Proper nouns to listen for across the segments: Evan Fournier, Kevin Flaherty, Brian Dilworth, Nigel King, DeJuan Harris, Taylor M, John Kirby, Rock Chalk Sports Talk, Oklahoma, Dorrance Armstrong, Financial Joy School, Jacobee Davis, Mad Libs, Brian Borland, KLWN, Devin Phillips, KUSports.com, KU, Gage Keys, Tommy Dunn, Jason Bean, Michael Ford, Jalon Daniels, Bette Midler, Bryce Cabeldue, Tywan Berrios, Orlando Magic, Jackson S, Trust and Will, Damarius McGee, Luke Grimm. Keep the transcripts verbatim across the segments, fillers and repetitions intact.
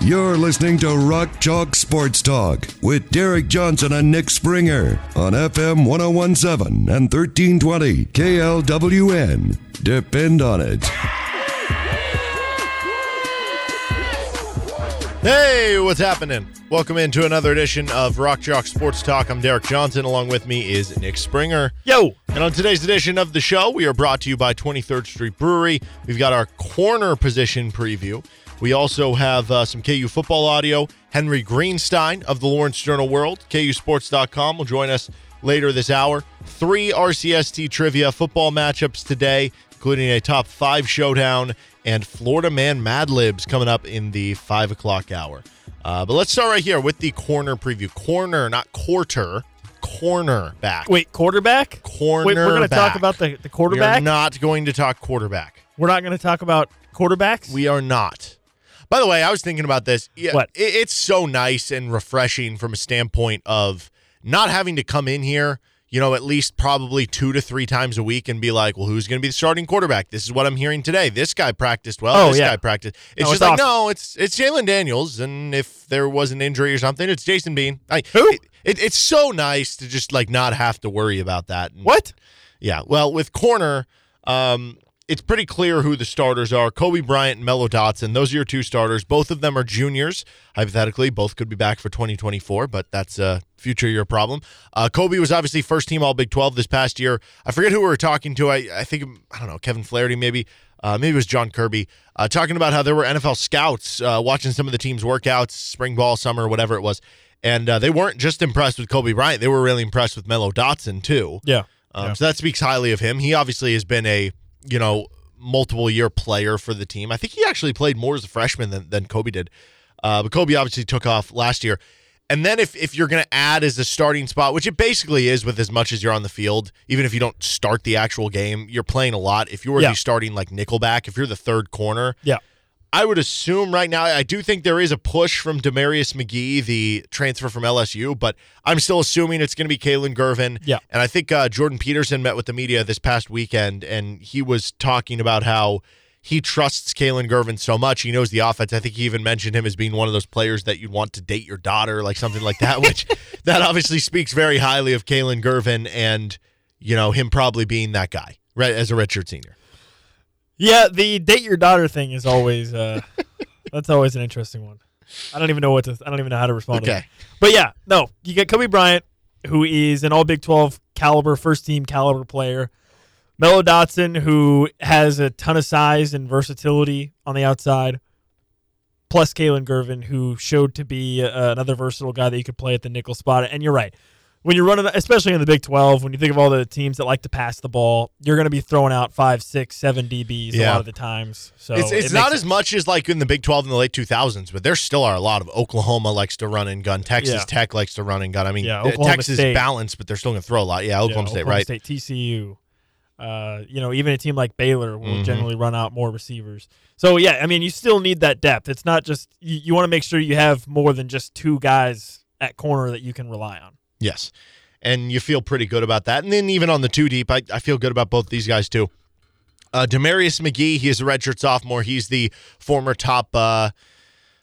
You're listening to Rock Chalk Sports Talk with Derek Johnson and Nick Springer on F M one oh one point seven and thirteen twenty K L W N. Depend on it. Hey, what's happening? Welcome into another edition of Rock Chalk Sports Talk. I'm Derek Johnson. Along with me is Nick Springer. Yo! And on today's edition of the show, we are brought to you by twenty-third Street Brewery. We've got our corner position preview. We also have uh, some K U football audio. Henry Greenstein of the Lawrence Journal World, K U Sports dot com, will join us later this hour. Three R C S T trivia football matchups today, including a top five showdown and Florida Man Mad Libs coming up in the five o'clock hour. Uh, but let's start right here with the corner preview. Corner, not quarter. Cornerback. Wait, quarterback? Cornerback. Wait, we're going to talk about the, the quarterback? We're not going to talk quarterback. We're not going to talk about quarterbacks? We are not. By the way, I was thinking about this. Yeah, what? It, it's so nice and refreshing from a standpoint of not having to come in here, you know, at least probably two to three times a week and be like, well, who's going to be the starting quarterback? This is what I'm hearing today. This guy practiced well. Oh, this yeah. guy practiced. It's no, just it's like, awesome. no, it's it's Jalon Daniels. And if there was an injury or something, it's Jason Bean. I, Who? It, it, it's so nice to just, like, not have to worry about that. And, what? Yeah. Well, with corner, um, it's pretty clear who the starters are. Cobee Bryant and Mello Dotson, those are your two starters. Both of them are juniors. Hypothetically, both could be back for twenty twenty-four, but that's a future year problem. Uh, Cobee was obviously first team all Big Twelve this past year. I forget who we were talking to. I, I think, I don't know, Kevin Flaherty maybe. Uh, maybe it was John Kirby. Uh, talking about how there were N F L scouts uh, watching some of the team's workouts, spring ball, summer, whatever it was. And uh, they weren't just impressed with Cobee Bryant. They were really impressed with Mello Dotson too. Yeah. Um, yeah. So that speaks highly of him. He obviously has been a you know, multiple year player for the team. I think he actually played more as a freshman than, than Cobee did. Uh, but Cobee obviously took off last year. And then if, if you're going to add as a starting spot, which it basically is with as much as you're on the field, even if you don't start the actual game, you're playing a lot. If you were yeah. the starting like nickelback, if you're the third corner, yeah, I would assume right now, I do think there is a push from Damarius McGee, the transfer from L S U, but I'm still assuming it's going to be Kalen Gervin. Yeah. And I think uh, Jordan Peterson met with the media this past weekend, and he was talking about how he trusts Kalen Gervin so much. He knows the offense. I think he even mentioned him as being one of those players that you'd want to date your daughter, like something like that, which that obviously speaks very highly of Kalen Gervin and, you know, him probably being that guy, right, as a redshirt senior. Yeah, the date your daughter thing is always uh, that's always an interesting one. I don't even know what to I don't even know how to respond okay. to that. But yeah, no, you got Cobee Bryant, who is an all Big Twelve caliber, first team caliber player. Mello Dotson, who has a ton of size and versatility on the outside, plus Kalen Gervin, who showed to be uh, another versatile guy that you could play at the nickel spot. And you're right. When you're running, especially in the Big twelve, when you think of all the teams that like to pass the ball, you're going to be throwing out five, six, seven D Bs yeah. a lot of the times. So It's, it's it not sense. as much as like in the Big twelve in the late two thousands, but there still are a lot of Oklahoma likes to run and gun. Texas yeah. Tech likes to run and gun. I mean, yeah, Texas is balanced, but they're still going to throw a lot. Yeah, Oklahoma, yeah, Oklahoma State, right? State, T C U. Uh, you know, even a team like Baylor will mm-hmm. generally run out more receivers. So, yeah, I mean, you still need that depth. It's not just – you, you want to make sure you have more than just two guys at corner that you can rely on. Yes, and you feel pretty good about that. And then even on the two deep, I, I feel good about both these guys too. Uh, Damarius McGee, he is a redshirt sophomore. He's the former top, uh,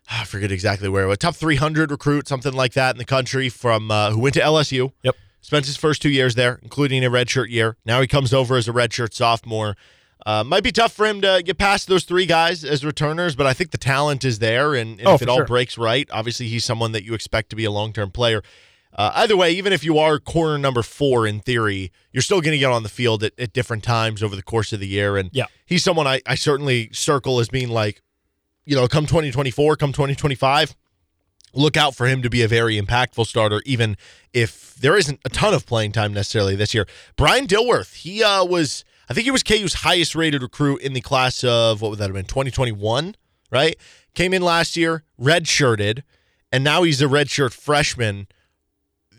I forget exactly where, but top three hundred recruit, something like that in the country from uh, who went to L S U. Yep. Spent his first two years there, including a redshirt year. Now he comes over as a redshirt sophomore. Uh, might be tough for him to get past those three guys as returners, but I think the talent is there. And, and oh, if it all sure. breaks right, obviously he's someone that you expect to be a long-term player. Uh, either way, even if you are corner number four in theory, you're still going to get on the field at, at different times over the course of the year. And yeah. he's someone I, I certainly circle as being like, you know, come twenty twenty-four, come twenty twenty-five, look out for him to be a very impactful starter, even if there isn't a ton of playing time necessarily this year. Brian Dilworth, he uh, was, I think he was K U's highest rated recruit in the class of, what would that have been, twenty twenty-one, right? Came in last year, redshirted, and now he's a redshirt freshman.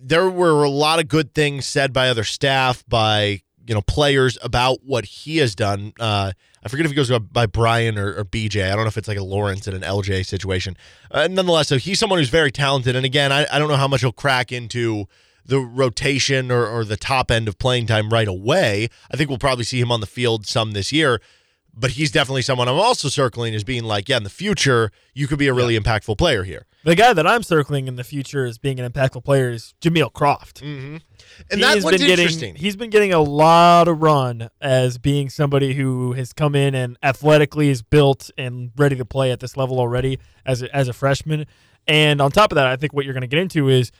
there were a lot of good things said by other staff, by you know players about what he has done. Uh, I forget if he goes by Brian or, or B J. I don't know if it's like a Lawrence and an L J situation. Uh, nonetheless, so he's someone who's very talented. And again, I, I don't know how much he'll crack into the rotation or, or the top end of playing time right away. I think we'll probably see him on the field some this year. But he's definitely someone I'm also circling as being like, yeah, in the future, you could be a really yeah. impactful player here. The guy that I'm circling in the future as being an impactful player is Jameel Croft. Mm-hmm. And that's what's getting, interesting. He's been getting a lot of run as being somebody who has come in and athletically is built and ready to play at this level already as a, as a freshman. And on top of that, I think what you're going to get into is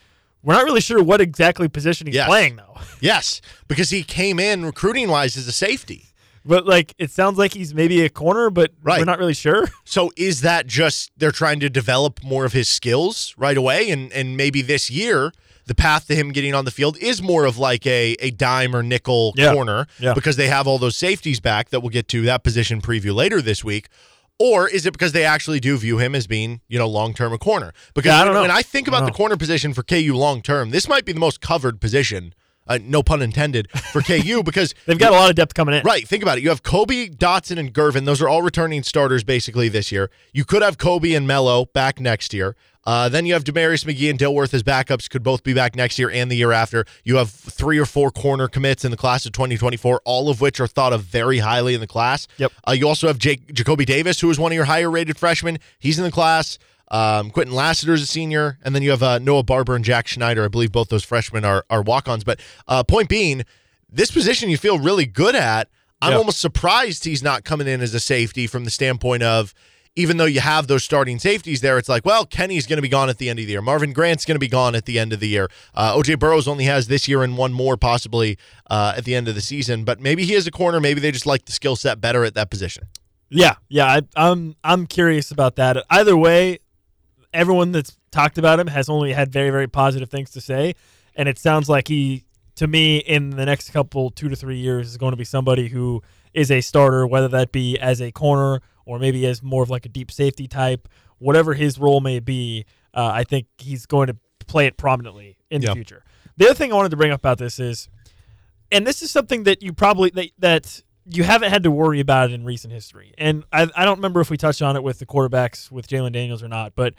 we're not really sure what exactly position he's yes. playing, though. Yes, because he came in recruiting-wise as a safety. But, like, it sounds like he's maybe a corner, but right. we're not really sure. So is that just they're trying to develop more of his skills right away? And and maybe this year, the path to him getting on the field is more of like a, a dime or nickel yeah. corner yeah. because they have all those safeties back that we'll get to that position preview later this week. Or is it because they actually do view him as being, you know, long-term a corner? Because yeah, I don't know. When I think about I don't know. the corner position for K U long-term, this might be the most covered position. Uh, no pun intended, for K U because... They've got a lot of depth coming in. Right, think about it. You have Cobee, Dotson, and Gervin. Those are all returning starters basically this year. You could have Cobee and Mello back next year. Uh, then you have Damarius McGee and Dilworth as backups, could both be back next year and the year after. You have three or four corner commits in the class of twenty twenty-four, all of which are thought of very highly in the class. Yep. Uh, you also have Jake, Jacobee Davis, who is one of your higher-rated freshmen. He's in the class. Um, Quentin Lassiter is a senior, and then you have uh, Noah Barber and Jack Schneider. I believe both those freshmen are are walk-ons. But uh, point being, this position you feel really good at. I'm yeah. almost surprised he's not coming in as a safety from the standpoint of, even though you have those starting safeties there, it's like, well, Kenny's going to be gone at the end of the year. Marvin Grant's going to be gone at the end of the year. Uh, O J Burrows only has this year and one more possibly uh, at the end of the season. But maybe he is a corner. Maybe they just like the skill set better at that position. Yeah, yeah. I, I'm I'm curious about that. Either way, everyone that's talked about him has only had very, very positive things to say. And it sounds like he, to me, in the next couple, two to three years, is going to be somebody who is a starter, whether that be as a corner or maybe as more of like a deep safety type. Whatever his role may be, uh, I think he's going to play it prominently in yeah. the future. The other thing I wanted to bring up about this is, and this is something that you probably, that, that you haven't had to worry about in recent history. And I, I don't remember if we touched on it with the quarterbacks, with Jalon Daniels or not, but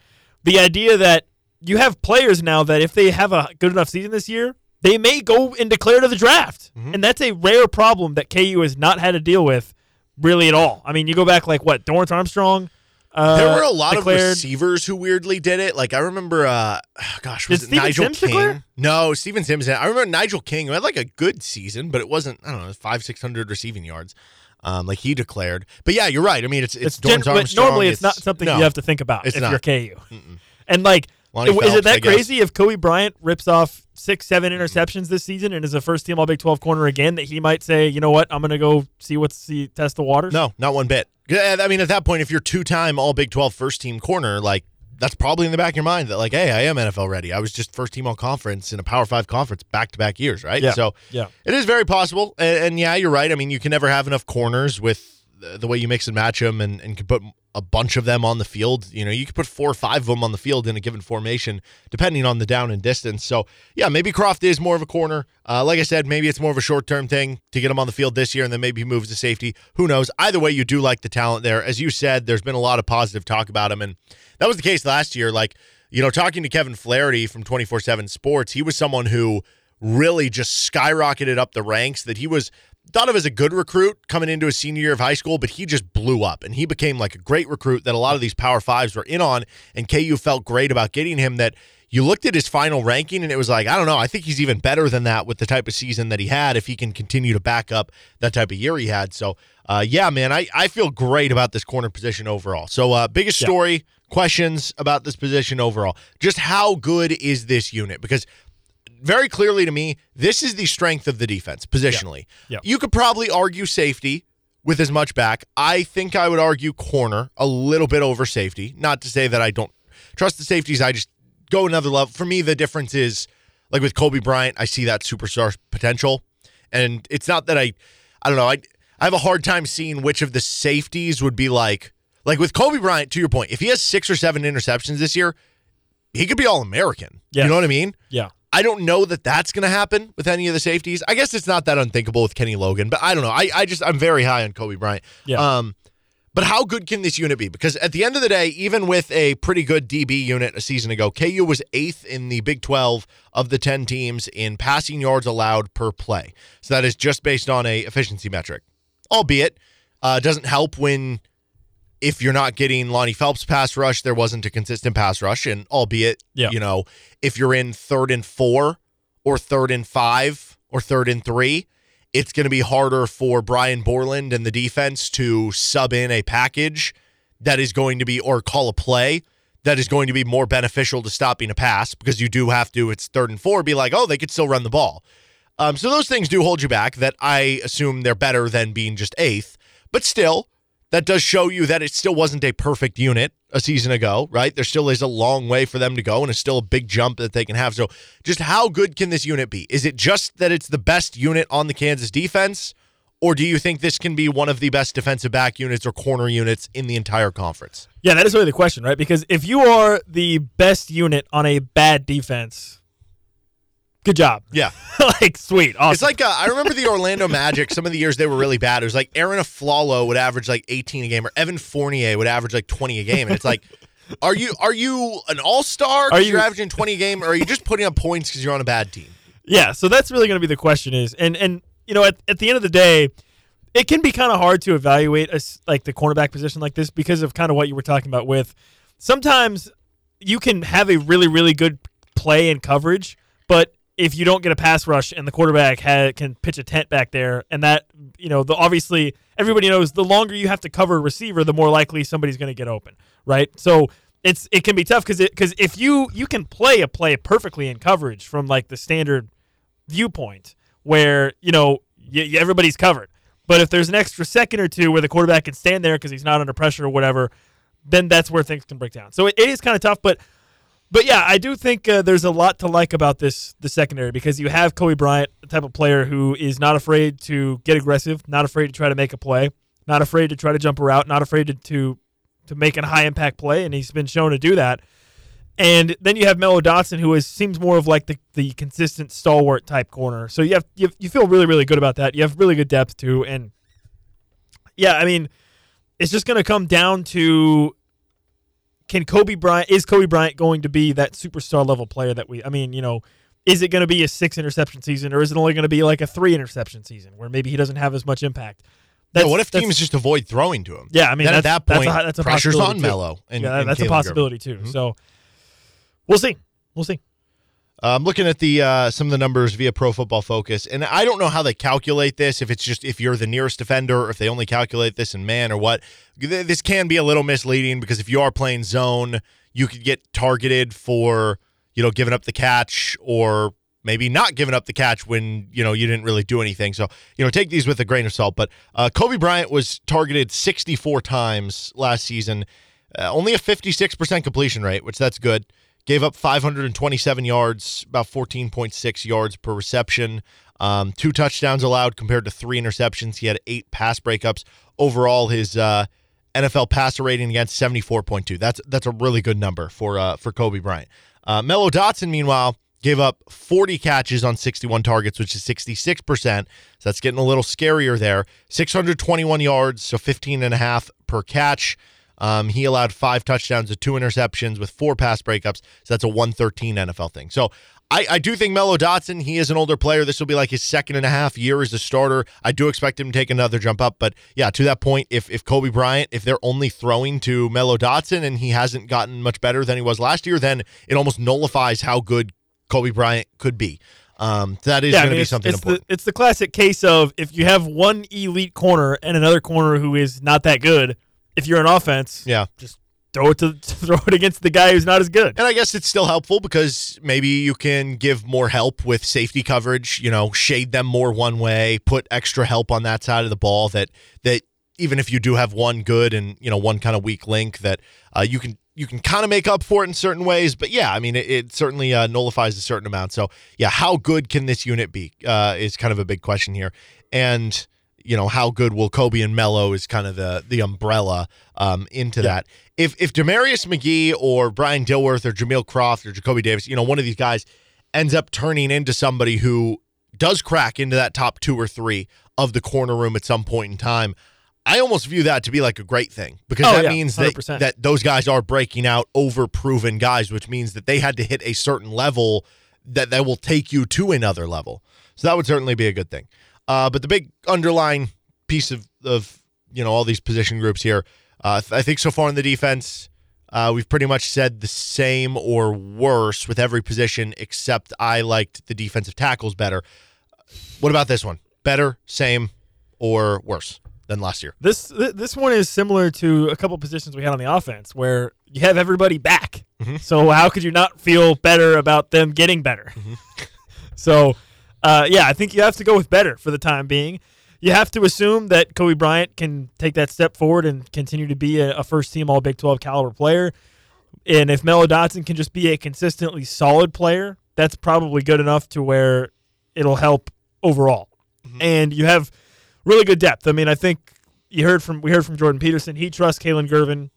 the idea that you have players now that if they have a good enough season this year, they may go and declare to the draft. Mm-hmm. And that's a rare problem that K U has not had to deal with really at all. I mean, you go back like, what, Dorrance Armstrong? Uh, there were a lot declared. of receivers who weirdly did it. Like, I remember, uh, gosh, was Did it Steven Nigel Sims King? Declare? No, Steven Sims. I remember Nigel King, who had like a good season, but it wasn't, I don't know, five, six hundred receiving yards. Um, like he declared, but yeah, you're right. I mean, it's it's, it's Dorrance gen- Armstrong. Normally, it's, it's not something no, you have to think about if not. you're K U. Mm-mm. And like, Lonnie is Phelps, it that crazy if Cobee Bryant rips off six, seven interceptions this season and is a first-team All Big Twelve corner again that he might say, you know what, I'm gonna go see what's see test the waters? No, not one bit. I mean, at that point, if you're two-time All Big Twelve first-team corner, like that's probably in the back of your mind that like, hey, I am N F L ready. I was just first-team All-Conference in a Power Five conference back-to-back years, right? Yeah. So yeah. it is very possible, and, and yeah, you're right. I mean, you can never have enough corners with the, the way you mix and match them, and, and can put a bunch of them on the field. You know, you could put four or five of them on the field in a given formation, depending on the down and distance. So yeah, maybe Croft is more of a corner. Uh, like I said, maybe it's more of a short-term thing to get him on the field this year, and then maybe he moves to safety. Who knows? Either way, you do like the talent there. As you said, there's been a lot of positive talk about him, and that was the case last year. Like, you know, talking to Kevin Flaherty from twenty-four seven Sports, he was someone who really just skyrocketed up the ranks, that he was thought of as a good recruit coming into his senior year of high school, but he just blew up, and he became like a great recruit that a lot of these Power Fives were in on, and K U felt great about getting him, that you looked at his final ranking, and it was like, I don't know, I think he's even better than that with the type of season that he had if he can continue to back up that type of year he had. So, uh, yeah, man, I, I feel great about this corner position overall. So, uh, biggest story, yeah. questions about this position overall. Just how good is this unit? Because very clearly to me, this is the strength of the defense positionally. Yeah. Yeah. You could probably argue safety with as much back. I think I would argue corner a little bit over safety. Not to say that I don't trust the safeties. I just go another level. For me, the difference is, like with Cobee Bryant, I see that superstar potential. And it's not that I, I don't know, I I have a hard time seeing which of the safeties would be like, like with Cobee Bryant, to your point, if he has six or seven interceptions this year, he could be All-American. Yes. You know what I mean? Yeah. I don't know that that's going to happen with any of the safeties. I guess it's not that unthinkable with Kenny Logan, but I don't know. I, I just, I'm very high on Cobee Bryant. Yeah. Um, but how good can this unit be? Because at the end of the day, even with a pretty good D B unit a season ago, K U was eighth in the Big twelve of the ten teams in passing yards allowed per play. So that is just based on a efficiency metric, albeit uh, doesn't help when if you're not getting Lonnie Phelps' pass rush, there wasn't a consistent pass rush. And albeit, yeah. you know, if you're in third and four or third and five or third and three, it's going to be harder for Brian Borland and the defense to sub in a package that is going to be, or call a play that is going to be more beneficial to stopping a pass, because you do have to, it's third and four, be like, oh, they could still run the ball. Um, so those things do hold you back, that I assume they're better than being just eighth, but still, that does show you that it still wasn't a perfect unit a season ago, right? There still is a long way for them to go, and it's still a big jump that they can have. So just how good can this unit be? Is it just that it's the best unit on the Kansas defense, or do you think this can be one of the best defensive back units or corner units in the entire conference? Yeah, that is really the question, right? Because if you are the best unit on a bad defense, good job. Yeah. Like, sweet. Awesome. It's like, uh, I remember the Orlando Magic, some of the years they were really bad. It was like Aaron Aflalo would average like eighteen a game, or Evan Fournier would average like twenty a game. And it's like, are you are you an all-star because you... you're averaging twenty a game, or are you just putting up points because you're on a bad team? Yeah, so that's really going to be the question is, and, and you know, at, at the end of the day, it can be kind of hard to evaluate a, like the cornerback position like this because of kind of what you were talking about with. Sometimes you can have a really, really good play and coverage, but if you don't get a pass rush and the quarterback ha- can pitch a tent back there, and that, you know, the, obviously everybody knows the longer you have to cover a receiver, the more likely somebody's going to get open, right? So it's it can be tough because because if you, you can play a play perfectly in coverage from like the standard viewpoint where, you know, y- everybody's covered. But if there's an extra second or two where the quarterback can stand there because he's not under pressure or whatever, then that's where things can break down. So it, it is kind of tough, but... But, yeah, I do think uh, there's a lot to like about this the secondary, because you have Cobee Bryant, the type of player who is not afraid to get aggressive, not afraid to try to make a play, not afraid to try to jump a route, not afraid to to, to make a high-impact play, and he's been shown to do that. And then you have Mello Dotson, who is, seems more of like the, the consistent stalwart-type corner. So you have, you have you feel really, really good about that. You have really good depth, too. And, yeah, I mean, it's just going to come down to – Can Cobee Bryant is Cobee Bryant going to be that superstar level player that we? I mean, you know, is it going to be a six interception season, or is it only going to be like a three interception season where maybe he doesn't have as much impact? That's, yeah, what if teams just avoid throwing to him? Yeah, I mean, then that's, at that point, that's a, that's a pressure's on Mello, and, yeah, and that's Kalen a possibility Gervin. Too. Mm-hmm. So we'll see, we'll see. I'm looking at the uh, some of the numbers via Pro Football Focus, and I don't know how they calculate this, if it's just if you're the nearest defender, or if they only calculate this in man or what. This can be a little misleading, because if you are playing zone, you could get targeted for, you know, giving up the catch, or maybe not giving up the catch when, you know, you didn't really do anything. So, you know, take these with a grain of salt. But uh, Cobee Bryant was targeted sixty-four times last season, uh, only a fifty-six percent completion rate, which that's good. Gave up five hundred twenty-seven yards, about fourteen point six yards per reception. Um, two touchdowns allowed compared to three interceptions. He had eight pass breakups. Overall, his uh, N F L passer rating against seventy-four point two. That's that's a really good number for uh, for Cobee Bryant. Uh, Mello Dotson, meanwhile, gave up forty catches on sixty-one targets, which is sixty-six percent. So that's getting a little scarier there. six hundred twenty-one yards, so fifteen and a half per catch. Um, he allowed five touchdowns to two interceptions with four pass breakups. So that's a one thirteen N F L thing. So I, I do think Mello Dotson, he is an older player. This will be like his second and a half year as a starter. I do expect him to take another jump up. But yeah, to that point, if if Cobee Bryant, if they're only throwing to Mello Dotson and he hasn't gotten much better than he was last year, then it almost nullifies how good Cobee Bryant could be. Um, that is yeah, going mean, to be something it's important. The, it's the classic case of if you have one elite corner and another corner who is not that good, if you're an offense, yeah, just throw it to throw it against the guy who's not as good. And I guess it's still helpful because maybe you can give more help with safety coverage, you know, shade them more one way, put extra help on that side of the ball that that even if you do have one good and, you know, one kind of weak link that uh, you can you can kind of make up for it in certain ways. But yeah, I mean, it, it certainly uh, nullifies a certain amount. So yeah, how good can this unit be uh, is kind of a big question here. And you know, how good will Cobee and Mello is kind of the the umbrella um, into yeah. that. If if Damarius McGee or Brian Dilworth or Jameel Croft or Jacobee Davis, you know, one of these guys ends up turning into somebody who does crack into that top two or three of the corner room at some point in time. I almost view that to be like a great thing, because oh, that yeah, means that, that those guys are breaking out over proven guys, which means that they had to hit a certain level that, that will take you to another level. So that would certainly be a good thing. Uh, but the big underlying piece of, of you know all these position groups here, uh, I think so far in the defense, uh, we've pretty much said the same or worse with every position, except I liked the defensive tackles better. What about this one? Better, same, or worse than last year? This this one is similar to a couple positions we had on the offense where you have everybody back. Mm-hmm. So how could you not feel better about them getting better? Mm-hmm. So, uh, yeah, I think you have to go with better for the time being. You have to assume that Cobee Bryant can take that step forward and continue to be a, a first-team All-Big Twelve caliber player. And if Mello Dotson can just be a consistently solid player, that's probably good enough to where it'll help overall. Mm-hmm. And you have really good depth. I mean, I think you heard from we heard from Jordan Peterson. He trusts Kalen Gervin.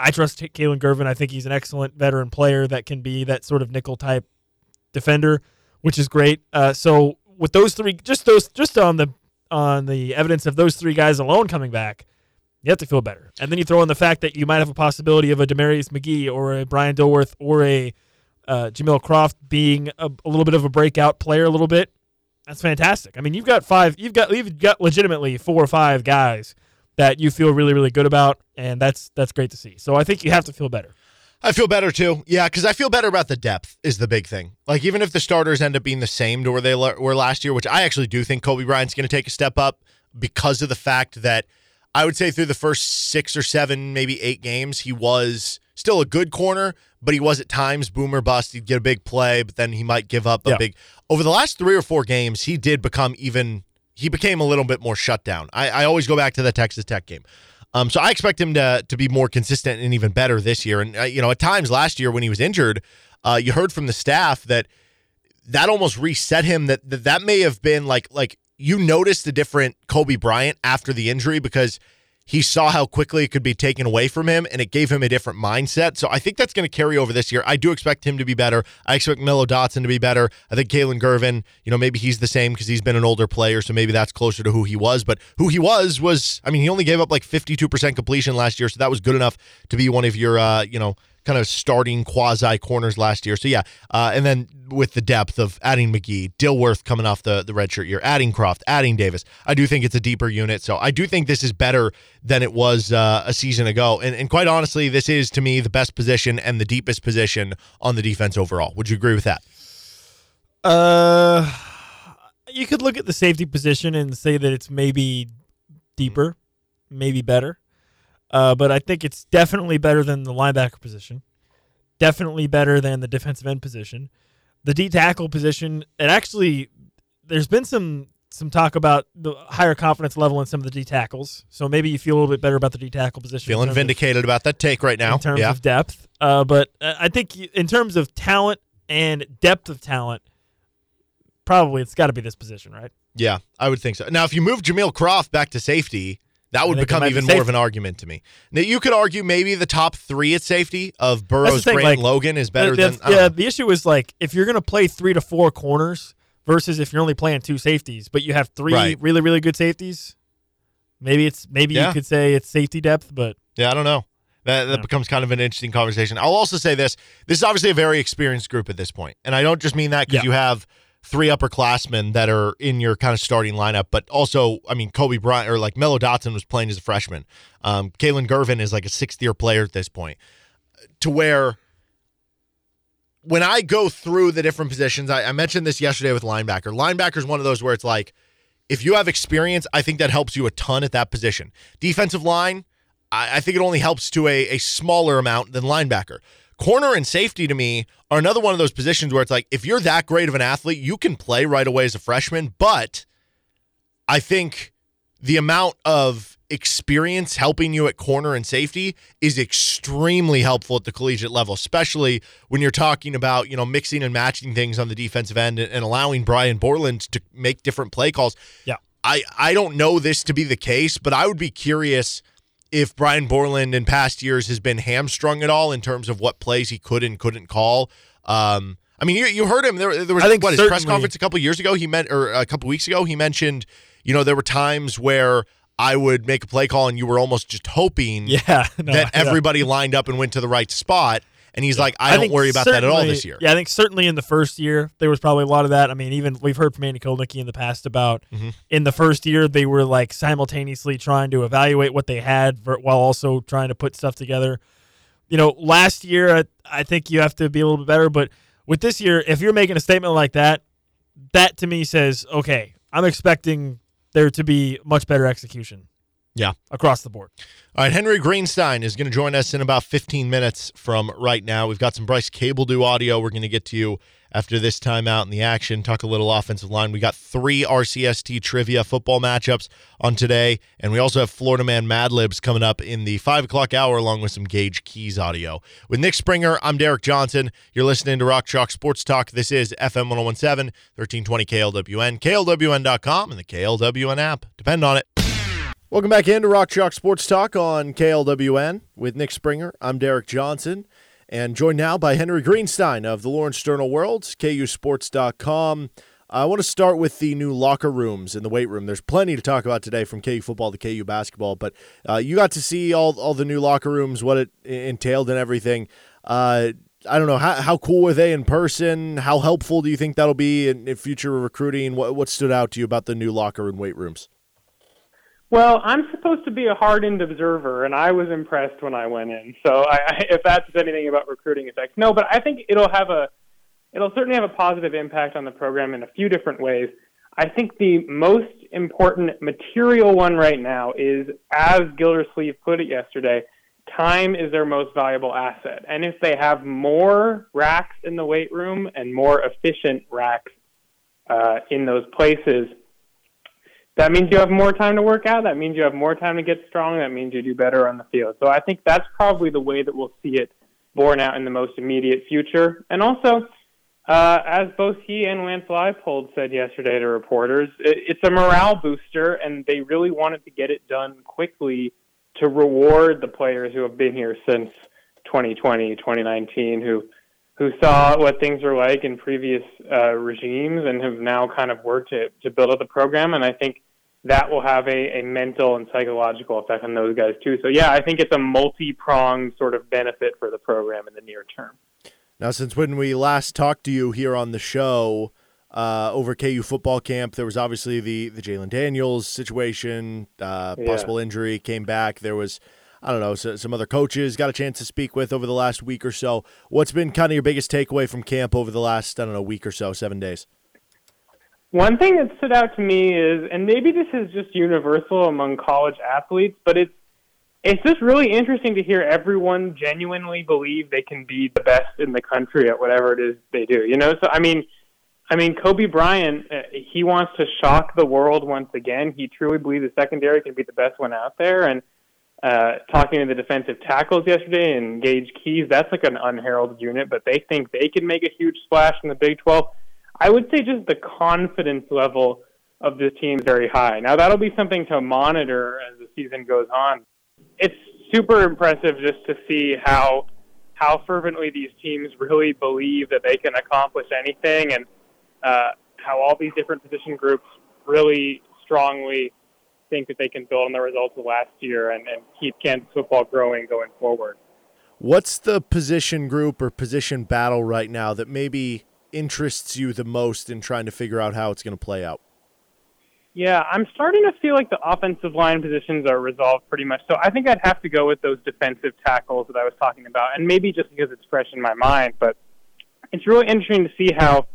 I trust Kalen Gervin. I think he's an excellent veteran player that can be that sort of nickel type defender, which is great. Uh, so with those three, just those, just on the on the evidence of those three guys alone coming back, you have to feel better. And then you throw in the fact that you might have a possibility of a Damarius McGee or a Brian Dilworth or a uh, Jameel Croft being a, a little bit of a breakout player, a little bit. That's fantastic. I mean, you've got five, you've got you've got legitimately four or five guys that you feel really, really good about, and that's that's great to see. So I think you have to feel better. I feel better too, yeah, because I feel better about the depth is the big thing. Like, even if the starters end up being the same to where they were last year, which I actually do think Cobee Bryant's going to take a step up because of the fact that I would say through the first six or seven, maybe eight games, he was still a good corner, but he was at times boom or bust. He'd get a big play, but then he might give up a yeah. big. Over the last three or four games, he did become even, he became a little bit more shut down. I, I always go back to the Texas Tech game. Um, so I expect him to to be more consistent and even better this year. And, uh, you know, at times last year when he was injured, uh, you heard from the staff that that almost reset him, that that, that may have been like, like you noticed the different Cobee Bryant after the injury because he saw how quickly it could be taken away from him, and it gave him a different mindset. So I think that's going to carry over this year. I do expect him to be better. I expect Mello Dotson to be better. I think Kalen Gervin, you know, maybe he's the same because he's been an older player, so maybe that's closer to who he was. But who he was was, I mean, he only gave up like fifty-two percent completion last year, so that was good enough to be one of your, uh, you know, kind of starting quasi corners last year. So yeah, uh, and then with the depth of adding McGee, Dilworth coming off the, the redshirt year, adding Croft, adding Davis, I do think it's a deeper unit. So I do think this is better than it was uh, a season ago. And, and quite honestly, this is to me the best position and the deepest position on the defense overall. Would you agree with that? Uh, you could look at the safety position and say that it's maybe deeper, maybe better. Uh, but I think it's definitely better than the linebacker position, definitely better than the defensive end position. The D-tackle position, it actually, there's been some some talk about the higher confidence level in some of the D-tackles, so maybe you feel a little bit better about the D-tackle position. Feeling vindicated of, about that take right now. In terms yeah. of depth. Uh, but I think in terms of talent and depth of talent, probably it's got to be this position, right? Yeah, I would think so. Now, if you move Jameel Croft back to safety, that would become even be more of an argument to me. Now, you could argue maybe the top three at safety of Burroughs, Grant, like, Logan is better the, the, than... Yeah, the issue is, like, if you're going to play three to four corners versus if you're only playing two safeties, but you have three right. really, really good safeties, maybe it's maybe yeah. you could say it's safety depth, but... Yeah, I don't know. That, that becomes kind of an interesting conversation. I'll also say this. This is obviously a very experienced group at this point, and I don't just mean that because yeah. you have three upperclassmen that are in your kind of starting lineup, but also, I mean, Cobee Bryant or like Mello Dotson was playing as a freshman. Um, Kalen Gervin is like a sixth year player at this point, to where when I go through the different positions, I, I mentioned this yesterday with linebacker. Linebacker is one of those where it's like, if you have experience, I think that helps you a ton at that position. Defensive line, I, I think it only helps to a, a smaller amount than linebacker. Corner and safety to me are another one of those positions where it's like, if you're that great of an athlete, you can play right away as a freshman, but I think the amount of experience helping you at corner and safety is extremely helpful at the collegiate level, especially when you're talking about, you know, mixing and matching things on the defensive end and allowing Brian Borland to make different play calls. Yeah. I, I don't know this to be the case, but I would be curious if Brian Borland in past years has been hamstrung at all in terms of what plays he could and couldn't call. Um, I mean, you, you heard him. There, there was, I think, what, his press conference a couple years ago. He meant, or a couple weeks ago, he mentioned, you know, there were times where I would make a play call and you were almost just hoping yeah, no, that everybody yeah. lined up and went to the right spot. And he's yeah. like, I, I don't worry about that at all this year. Yeah, I think certainly in the first year, there was probably a lot of that. I mean, even we've heard from Andy Kolnicki in the past about mm-hmm. in the first year, they were like simultaneously trying to evaluate what they had while also trying to put stuff together. You know, last year, I, I think you have to be a little bit better. But with this year, if you're making a statement like that, that to me says, okay, I'm expecting there to be much better execution. Yeah. Across the board. All right, Henry Greenstein is going to join us in about fifteen minutes from right now. We've got some Bryce Cabeldue audio we're going to get to you after this timeout in the action. Talk a little offensive line. We got three R C S T trivia football matchups on today, and we also have Florida Man Mad Libs coming up in the five o'clock hour along with some Gage Keys audio. With Nick Springer, I'm Derek Johnson. You're listening to Rock Chalk Sports Talk. This is F M one oh one seven, thirteen twenty K L W N, K L W N dot com, and the K L W N app. Depend on it. Welcome back into Rock Chalk Sports Talk on K L W N with Nick Springer. I'm Derek Johnson, and joined now by Henry Greenstein of the Lawrence Journal World, K U Sports dot com. I want to start with the new locker rooms in the weight room. There's plenty to talk about today from K U football to K U basketball, but uh, you got to see all all the new locker rooms, what it entailed and everything. Uh, I don't know, how how cool were they in person? How helpful do you think that'll be in, in future recruiting? What, what stood out to you about the new locker and weight rooms? Well, I'm supposed to be a hardened observer, and I was impressed when I went in. So, I, I, if that's anything about recruiting effects, no. But I think it'll have a, it'll certainly have a positive impact on the program in a few different ways. I think the most important material one right now is, as Gildersleeve put it yesterday, time is their most valuable asset. And if they have more racks in the weight room and more efficient racks uh, in those places, that means you have more time to work out. That means you have more time to get strong. That means you do better on the field. So I think that's probably the way that we'll see it borne out in the most immediate future. And also, uh, as both he and Lance Leipold said yesterday to reporters, it's a morale booster, and they really wanted to get it done quickly to reward the players who have been here since twenty twenty, twenty nineteen, who who saw what things were like in previous uh, regimes and have now kind of worked to, to build up the program. And I think that will have a, a mental and psychological effect on those guys too. So, yeah, I think it's a multi-pronged sort of benefit for the program in the near term. Now, since when we last talked to you here on the show uh, over K U football camp, there was obviously the, the Jalon Daniels situation, uh, possible yeah. injury, came back. There was... I don't know, so some other coaches got a chance to speak with over the last week or so. What's been kind of your biggest takeaway from camp over the last, I don't know, week or so, seven days? One thing that stood out to me is, and maybe this is just universal among college athletes, but it's it's just really interesting to hear everyone genuinely believe they can be the best in the country at whatever it is they do. You know, so I mean, I mean, Cobee Bryant, uh, he wants to shock the world once again. He truly believes the secondary can be the best one out there, and Uh, talking to the defensive tackles yesterday and Gage Keys, that's like an unheralded unit, but they think they can make a huge splash in the Big Twelve. I would say just the confidence level of this team is very high. Now, that'll be something to monitor as the season goes on. It's super impressive just to see how how fervently these teams really believe that they can accomplish anything, and uh, how all these different position groups really strongly think that they can build on the results of last year and, and keep Kansas football growing going forward. What's the position group or position battle right now that maybe interests you the most in trying to figure out how it's going to play out? Yeah, I'm starting to feel like the offensive line positions are resolved pretty much. So I think I'd have to go with those defensive tackles that I was talking about, and maybe just because it's fresh in my mind, but it's really interesting to see how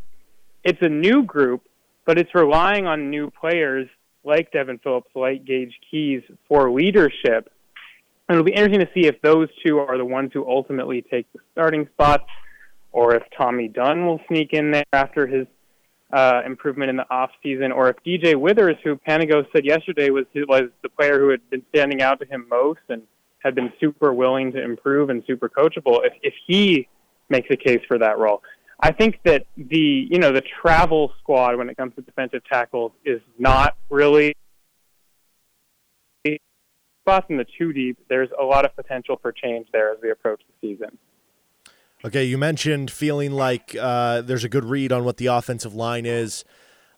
it's a new group, but it's relying on new players like Devin Phillips, like Gage Keys, for leadership. And it'll be interesting to see if those two are the ones who ultimately take the starting spots, or if Tommy Dunn will sneak in there after his uh, improvement in the offseason, or if D J Withers, who Panigo said yesterday was, was the player who had been standing out to him most and had been super willing to improve and super coachable, if, if he makes a case for that role. I think that the, you know, the travel squad when it comes to defensive tackles is not really spots in the two deep. There's a lot of potential for change there as we approach the season. Okay, you mentioned feeling like uh, there's a good read on what the offensive line is.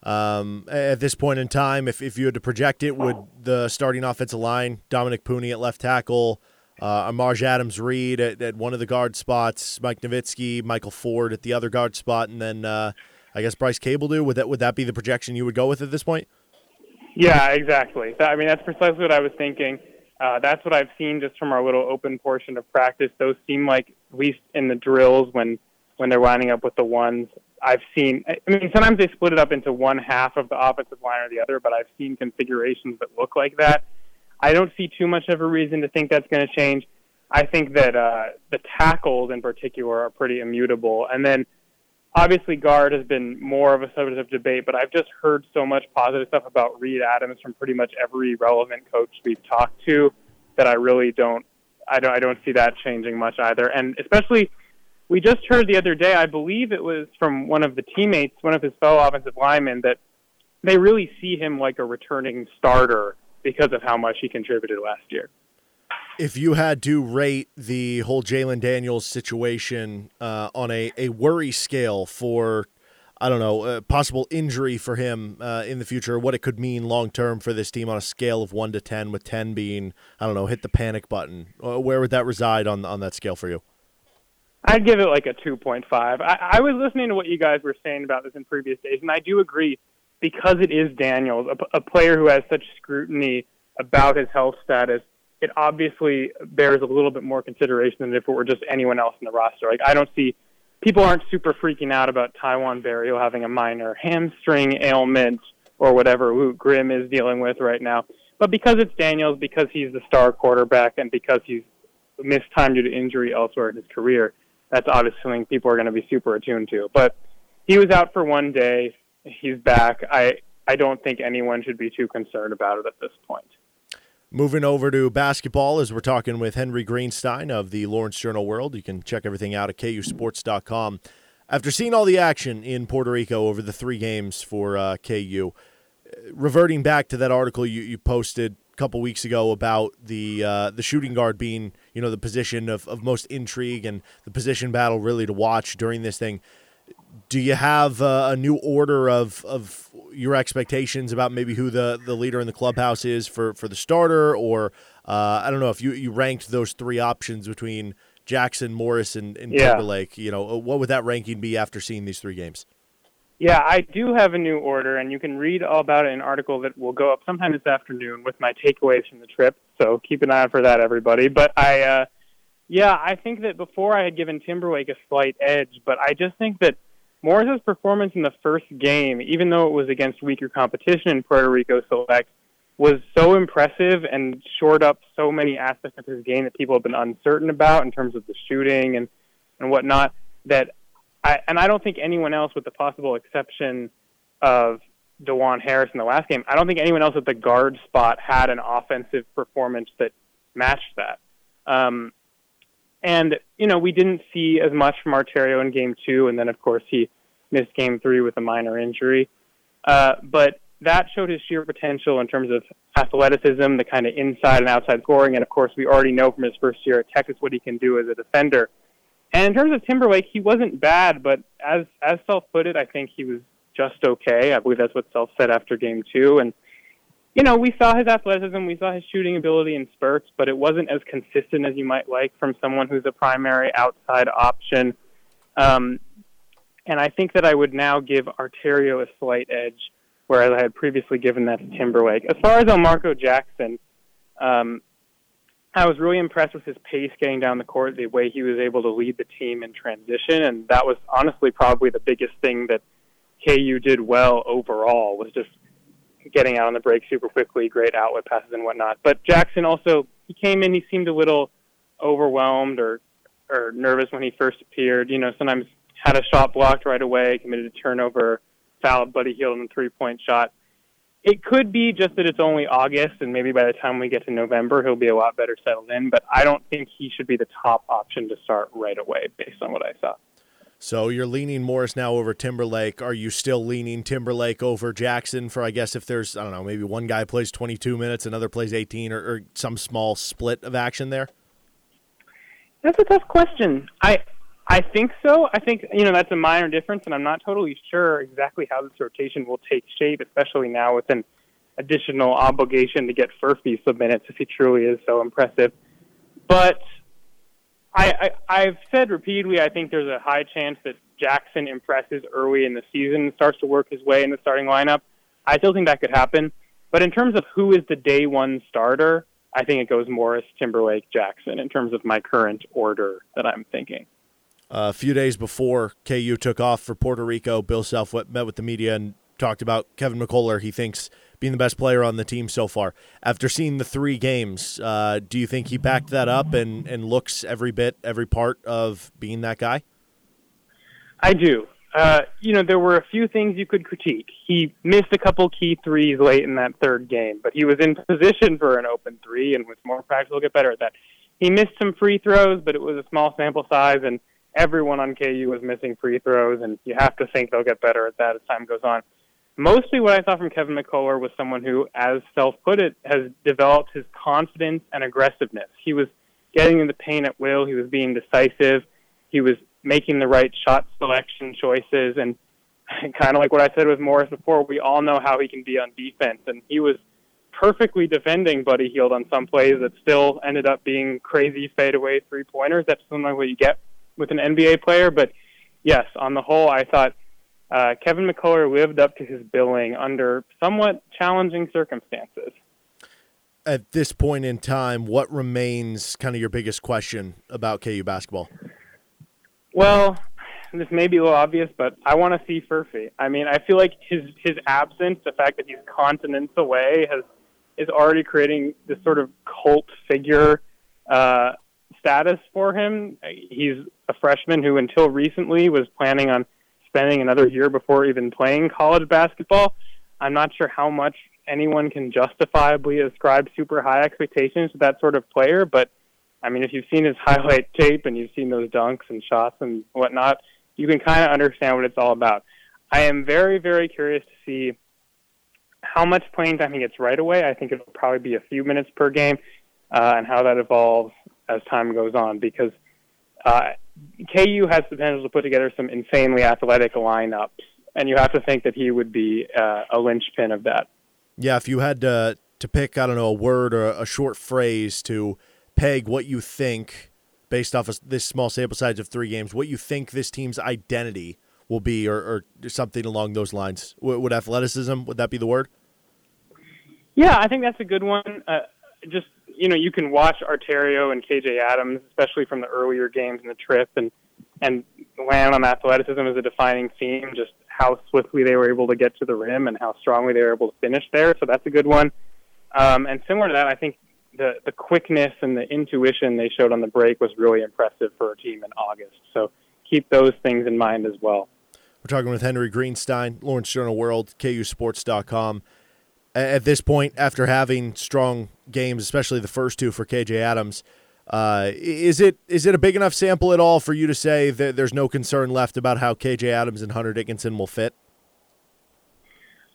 Um, at this point in time, if, if you had to project it, would the starting offensive line, Dominic Pooney at left tackle, uh, Amarj Adams-Reed at, at one of the guard spots, Mike Nowitzki, Michael Ford at the other guard spot, and then uh, I guess Bryce Cabeldue, would that would that be the projection you would go with at this point? Yeah, exactly. I mean, that's precisely what I was thinking. Uh, that's what I've seen just from our little open portion of practice. Those seem like, at least in the drills when, when they're lining up with the ones, I've seen, I mean, sometimes they split it up into one half of the offensive line or the other, but I've seen configurations that look like that. I don't see too much of a reason to think that's going to change. I think that uh, the tackles in particular are pretty immutable. And then obviously guard has been more of a subject of debate, but I've just heard so much positive stuff about Reed Adams from pretty much every relevant coach we've talked to that I really don't, I don't, I don't see that changing much either. And especially, we just heard the other day, I believe it was from one of the teammates, one of his fellow offensive linemen, that they really see him like a returning starter because of how much he contributed last year. If you had to rate the whole Jalon Daniels situation uh, on a, a worry scale for, I don't know, a possible injury for him uh, in the future, what it could mean long-term for this team on a scale of one to ten, with ten being, I don't know, hit the panic button, where would that reside on on that scale for you? I'd give it like a two point five. I, I was listening to what you guys were saying about this in previous days, and I do agree, because it is Daniels, a, a player who has such scrutiny about his health status, it obviously bears a little bit more consideration than if it were just anyone else in the roster. Like, I don't see – people aren't super freaking out about Tywan Berrios having a minor hamstring ailment or whatever Luke Grimm is dealing with right now. But because it's Daniels, because he's the star quarterback, and because he's missed time due to injury elsewhere in his career – that's obviously something people are going to be super attuned to. But he was out for one day. He's back. I, I don't think anyone should be too concerned about it at this point. Moving over to basketball, as we're talking with Henry Greenstein of the Lawrence Journal World. You can check everything out at K U Sports dot com. After seeing all the action in Puerto Rico over the three games for uh, K U, reverting back to that article you, you posted couple weeks ago about the uh, the shooting guard being, you know, the position of, of most intrigue and the position battle really to watch during this thing. Do you have uh, a new order of of your expectations about maybe who the, the leader in the clubhouse is for, for the starter? Or uh, I don't know if you, you ranked those three options between Jackson, Morris, and, and yeah. Timberlake. You know, what would that ranking be after seeing these three games? Yeah, I do have a new order, and you can read all about it in an article that will go up sometime this afternoon with my takeaways from the trip, so keep an eye out for that, everybody. But I, uh, yeah, I think that before I had given Timberlake a slight edge, but I just think that Morris's performance in the first game, even though it was against weaker competition in Puerto Rico Select, was so impressive and shored up so many aspects of his game that people have been uncertain about in terms of the shooting and, and whatnot, that I, and I don't think anyone else, with the possible exception of DeJuan Harris in the last game, I don't think anyone else at the guard spot had an offensive performance that matched that. Um, and, you know, we didn't see as much from Arterio in game two, and then, of course, he missed game three with a minor injury. Uh, but that showed his sheer potential in terms of athleticism, the kind of inside and outside scoring, and, of course, we already know from his first year at Texas what he can do as a defender. And in terms of Timberlake, he wasn't bad, but as as Self put it, I think he was just okay. I believe that's what Self said after game two. And, you know, we saw his athleticism, we saw his shooting ability in spurts, but it wasn't as consistent as you might like from someone who's a primary outside option. Um, and I think that I would now give Arterio a slight edge, whereas I had previously given that to Timberlake. As far as Elmarco Jackson, um, I was really impressed with his pace getting down the court, the way he was able to lead the team in transition, and that was honestly probably the biggest thing that K U did well overall, was just getting out on the break super quickly, great outlet passes and whatnot. But Jackson also, he came in, he seemed a little overwhelmed or or nervous when he first appeared, you know, sometimes had a shot blocked right away, committed a turnover, fouled Buddy Hield on a three-point shot. It could be just that it's only August, and maybe by the time we get to November, he'll be a lot better settled in, but I don't think he should be the top option to start right away based on what I saw. So you're leaning Morris now over Timberlake. Are you still leaning Timberlake over Jackson for, I guess, if there's, I don't know, maybe one guy plays twenty-two minutes, another plays eighteen, or, or some small split of action there? That's a tough question. I I think so. I think, you know, that's a minor difference, and I'm not totally sure exactly how this rotation will take shape, especially now with an additional obligation to get Furphy some minutes if he truly is so impressive. But I, I, I've said repeatedly I think there's a high chance that Jackson impresses early in the season and starts to work his way in the starting lineup. I still think that could happen. But in terms of who is the day one starter, I think it goes Morris, Timberlake, Jackson in terms of my current order that I'm thinking. Uh, a few days before K U took off for Puerto Rico, Bill Self met with the media and talked about Kevin McCullough, he thinks, being the best player on the team so far. After seeing the three games, uh, do you think he backed that up and, and looks every bit, every part of being that guy? I do. Uh, you know, there were a few things you could critique. He missed a couple key threes late in that third game, but he was in position for an open three, and with more practice, we'll get better at that. He missed some free throws, but it was a small sample size, and everyone on K U was missing free throws, and you have to think they'll get better at that as time goes on. Mostly what I saw from Kevin McCullough was someone who, as Self put it, has developed his confidence and aggressiveness. He was getting in the paint at will. He was being decisive. He was making the right shot selection choices, and kind of like what I said with Morris before, we all know how he can be on defense, and he was perfectly defending Buddy Hield on some plays that still ended up being crazy fadeaway three-pointers. That's something what you get with an N B A player, but yes, on the whole, I thought uh, Kevin McCullough lived up to his billing under somewhat challenging circumstances. At this point in time, what remains kind of your biggest question about K U basketball? Well, this may be a little obvious, but I want to see Furphy. I mean, I feel like his his absence, the fact that he's continents away, has is already creating this sort of cult figure uh, status for him. He's a freshman who, until recently, was planning on spending another year before even playing college basketball. I'm not sure how much anyone can justifiably ascribe super high expectations to that sort of player, but I mean, if you've seen his highlight tape and you've seen those dunks and shots and whatnot, you can kind of understand what it's all about. I am very, very curious to see how much playing time he gets right away. I think it'll probably be a few minutes per game, uh, and how that evolves as time goes on, because uh, K U has the potential to put together some insanely athletic lineups, and you have to think that he would be uh, a linchpin of that. Yeah, if you had to, to pick, I don't know, a word or a short phrase to peg what you think, based off of this small sample size of three games, what you think this team's identity will be, or, or something along those lines. W- would athleticism, would that be the word? Yeah, I think that's a good one. Uh, just, you know, you can watch Arterio and K J Adams, especially from the earlier games in the trip, and, and land on athleticism as a defining theme, just how swiftly they were able to get to the rim and how strongly they were able to finish there. So that's a good one. Um, and similar to that, I think The, the quickness and the intuition they showed on the break was really impressive for a team in August. So keep those things in mind as well. We're talking with Henry Greenstein, Lawrence Journal World, K U Sports dot com. At this point, after having strong games, especially the first two for K J Adams, uh, is it is it a big enough sample at all for you to say that there's no concern left about how K J Adams and Hunter Dickinson will fit?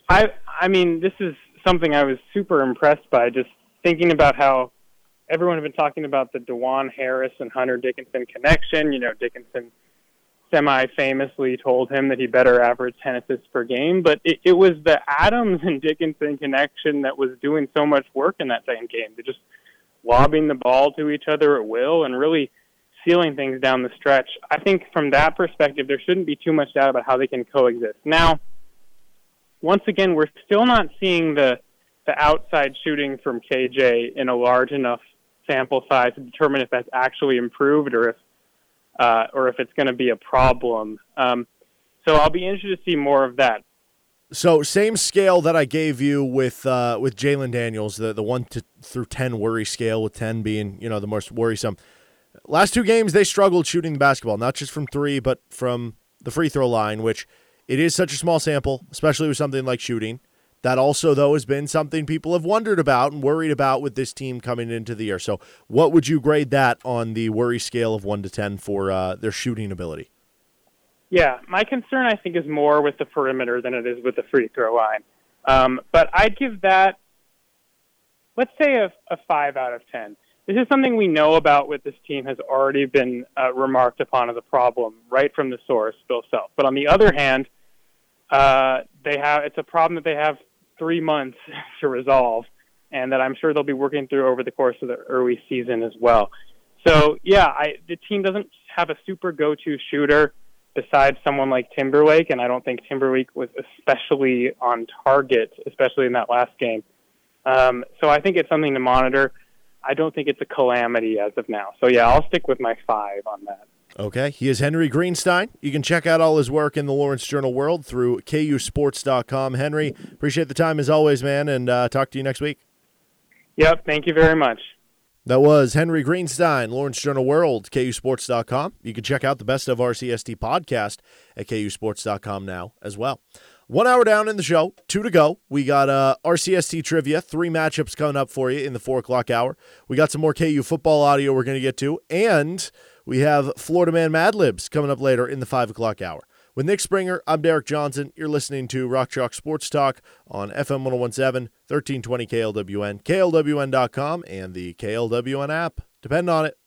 I I mean, this is something I was super impressed by, just thinking about how everyone had been talking about the DeJuan Harris and Hunter Dickinson connection. You know, Dickinson semi-famously told him that he better average ten assists per game, but it, it was the Adams and Dickinson connection that was doing so much work in that same game. They're just lobbing the ball to each other at will and really sealing things down the stretch. I think from that perspective, there shouldn't be too much doubt about how they can coexist. Now, once again, we're still not seeing the the outside shooting from K J in a large enough sample size to determine if that's actually improved or if uh, or if it's going to be a problem. Um, so I'll be interested to see more of that. So same scale that I gave you with uh, with Jalon Daniels, the, the one to, through ten worry scale, with ten being, you know, the most worrisome. Last two games, they struggled shooting the basketball, not just from three, but from the free throw line, which it is such a small sample, especially with something like shooting. That also, though, has been something people have wondered about and worried about with this team coming into the year. So what would you grade that on the worry scale of one to ten for uh, their shooting ability? Yeah, my concern, I think, is more with the perimeter than it is with the free throw line. Um, but I'd give that, let's say, a, a five out of ten. This is something we know about with this team has already been uh, remarked upon as a problem right from the source, Bill Self. But on the other hand, uh, they have it's a problem that they have three months to resolve, and that I'm sure they'll be working through over the course of the early season as well. So, yeah, I, the team doesn't have a super go-to shooter besides someone like Timberlake, and I don't think Timberlake was especially on target, especially in that last game. Um, so I think it's something to monitor. I don't think it's a calamity as of now. So, yeah, I'll stick with my five on that. Okay, he is Henry Greenstein. You can check out all his work in the Lawrence Journal World through K U Sports dot com. Henry, appreciate the time as always, man, and uh, talk to you next week. Yep, thank you very much. That was Henry Greenstein, Lawrence Journal World, K U Sports dot com. You can check out the Best of R C S T podcast at K U Sports dot com now as well. One hour down in the show, two to go. We got uh, R C S T trivia, three matchups coming up for you in the four o'clock hour. We got some more K U football audio we're going to get to, and we have Florida Man Mad Libs coming up later in the five o'clock hour. With Nick Springer, I'm Derek Johnson. You're listening to Rock Chalk Sports Talk on F M one oh one point seven, thirteen twenty K L W N, K L W N dot com, and the K L W N app. Depend on it.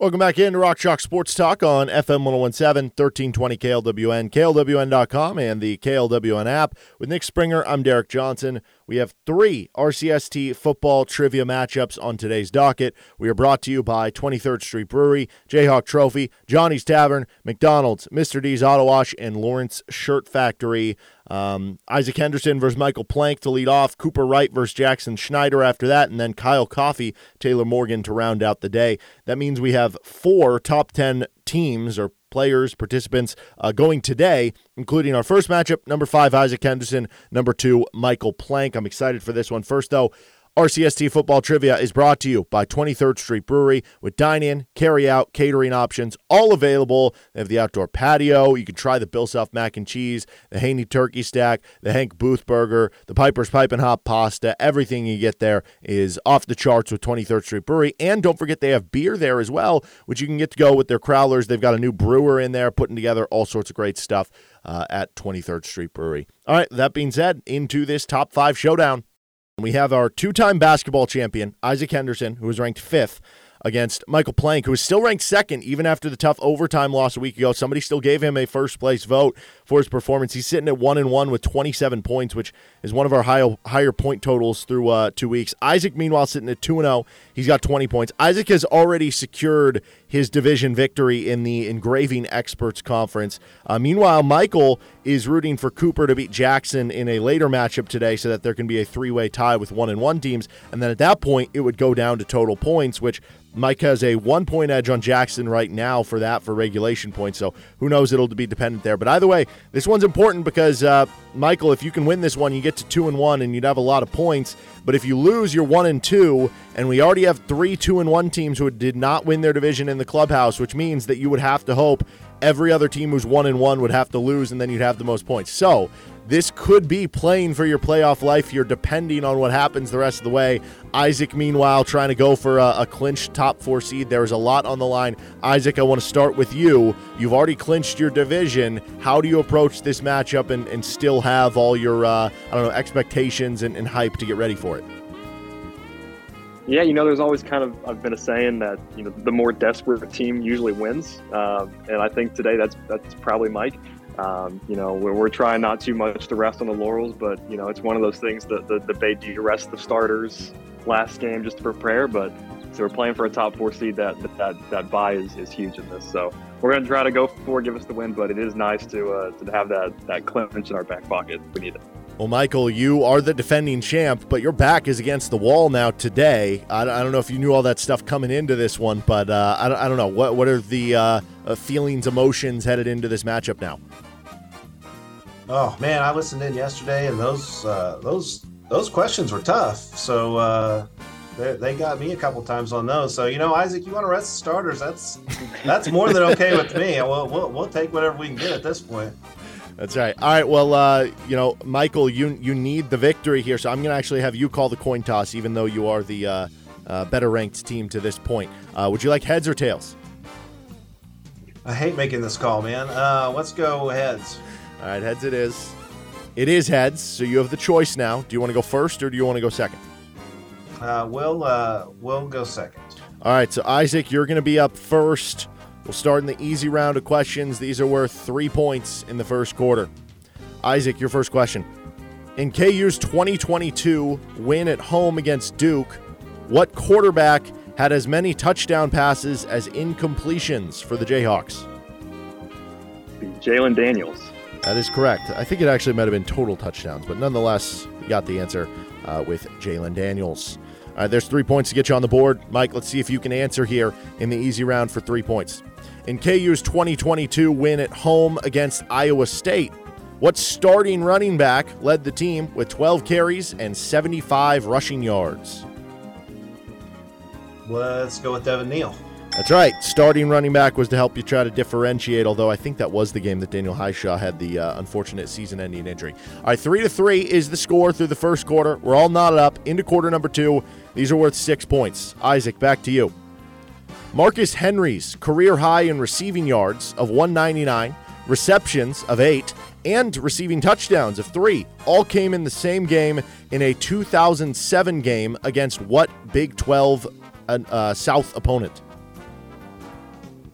Welcome back into Rock Chalk Sports Talk on F M one oh one point seven, thirteen twenty K L W N, K L W N dot com, and the K L W N app. With Nick Springer, I'm Derek Johnson. We have three R C S T football trivia matchups on today's docket. We are brought to you by twenty-third Street Brewery, Jayhawk Trophy, Johnny's Tavern, McDonald's, Mister D's Auto Wash, and Lawrence Shirt Factory. Um, Isaac Henderson versus Michael Plank to lead off, Cooper Wright versus Jackson Schneider after that, and then Kyle Coffey, Taylor Morgan to round out the day. That means we have four top ten teams or players, participants uh, going today, including our first matchup, number five, Isaac Henderson, number two, Michael Plank. I'm excited for this one. First, though, R C S T football trivia is brought to you by twenty-third Street Brewery with dine-in, carry-out, catering options, all available. They have the outdoor patio. You can try the Bill Self mac and cheese, the Haney turkey stack, the Hank Booth burger, the Piper's Pipe and Hop pasta. Everything you get there is off the charts with twenty-third Street Brewery. And don't forget they have beer there as well, which you can get to go with their growlers. They've got a new brewer in there putting together all sorts of great stuff uh, at twenty-third Street Brewery. All right, that being said, into this top five showdown. We have our two-time basketball champion, Isaac Henderson, who was ranked fifth, against Michael Plank, who was still ranked second even after the tough overtime loss a week ago. Somebody still gave him a first-place vote for his performance. He's sitting at one and one with twenty-seven points, which is one of our high, higher point totals through uh, two weeks. Isaac, meanwhile, sitting at two and zero. He's got twenty points. Isaac has already secured his division victory in the Engraving Experts Conference. Uh, meanwhile, Michael is rooting for Cooper to beat Jackson in a later matchup today, so that there can be a three-way tie with one and one teams, and then at that point it would go down to total points, which Mike has a one-point edge on Jackson right now for that for regulation points, so who knows, it'll be dependent there. But either way, this one's important because, uh, Michael, if you can win this one, you get to two and one, and you'd have a lot of points. But if you lose, you're one and two, and we already have three two and one teams who did not win their division in the clubhouse, which means that you would have to hope every other team who's one and one would have to lose, and then you'd have the most points. So this could be playing for your playoff life. You're depending on what happens the rest of the way. Isaac, meanwhile, trying to go for a, a clinched top four seed. There is a lot on the line. Isaac, I want to start with you. You've already clinched your division. How do you approach this matchup and, and still have all your, uh, I don't know, expectations and, and hype to get ready for it? Yeah, you know, there's always kind of, I've been a saying that, you know, the more desperate team usually wins. Uh, and I think today that's that's probably Mike. Um, you know, we're, we're trying not too much to rest on the laurels, but, you know, it's one of those things that the debate, do you rest the starters last game just to prepare? But so we're playing for a top four seed, that that that bye is, is huge in this. So we're going to try to go for, give us the win, but it is nice to uh, to have that, that clinch in our back pocket. We need it. Well, Michael, you are the defending champ, but your back is against the wall now today. I don't know if you knew all that stuff coming into this one, but uh, I don't know. What what are the uh, feelings, emotions headed into this matchup now? Oh man, I listened in yesterday, and those uh, those those questions were tough. So uh, they they got me a couple times on those. So you know, Isaac, you want to rest the starters? That's that's more than okay with me. We'll, we'll we'll take whatever we can get at this point. That's right. All right. Well, uh, you know, Michael, you you need the victory here, so I'm going to actually have you call the coin toss, even though you are the uh, uh, better ranked team to this point. Uh, would you like heads or tails? I hate making this call, man. Uh, let's go heads. All right, heads it is. It is heads, so you have the choice now. Do you want to go first or do you want to go second? Uh, we'll, uh, we'll go second. All right, so Isaac, you're going to be up first. We'll start in the easy round of questions. These are worth three points in the first quarter. Isaac, your first question. In K U's twenty twenty-two win at home against Duke, what quarterback had as many touchdown passes as incompletions for the Jayhawks? Jalon Daniels. That is correct. I think it actually might have been total touchdowns, but nonetheless, we got the answer uh, with Jalon Daniels. All right, there's three points to get you on the board. Mike, let's see if you can answer here in the easy round for three points. In K U's twenty twenty-two win at home against Iowa State, what starting running back led the team with twelve carries and seventy-five rushing yards? Let's go with Devin Neal. That's right. Starting running back was to help you try to differentiate, although I think that was the game that Daniel Highshaw had the uh, unfortunate season-ending injury. All right, three to three is the score through the first quarter. We're all knotted up into quarter number two. These are worth six points. Isaac, back to you. Marcus Henry's career high in receiving yards of one ninety-nine, receptions of eight, and receiving touchdowns of three all came in the same game in a two thousand seven game against what Big Twelve uh, South opponent?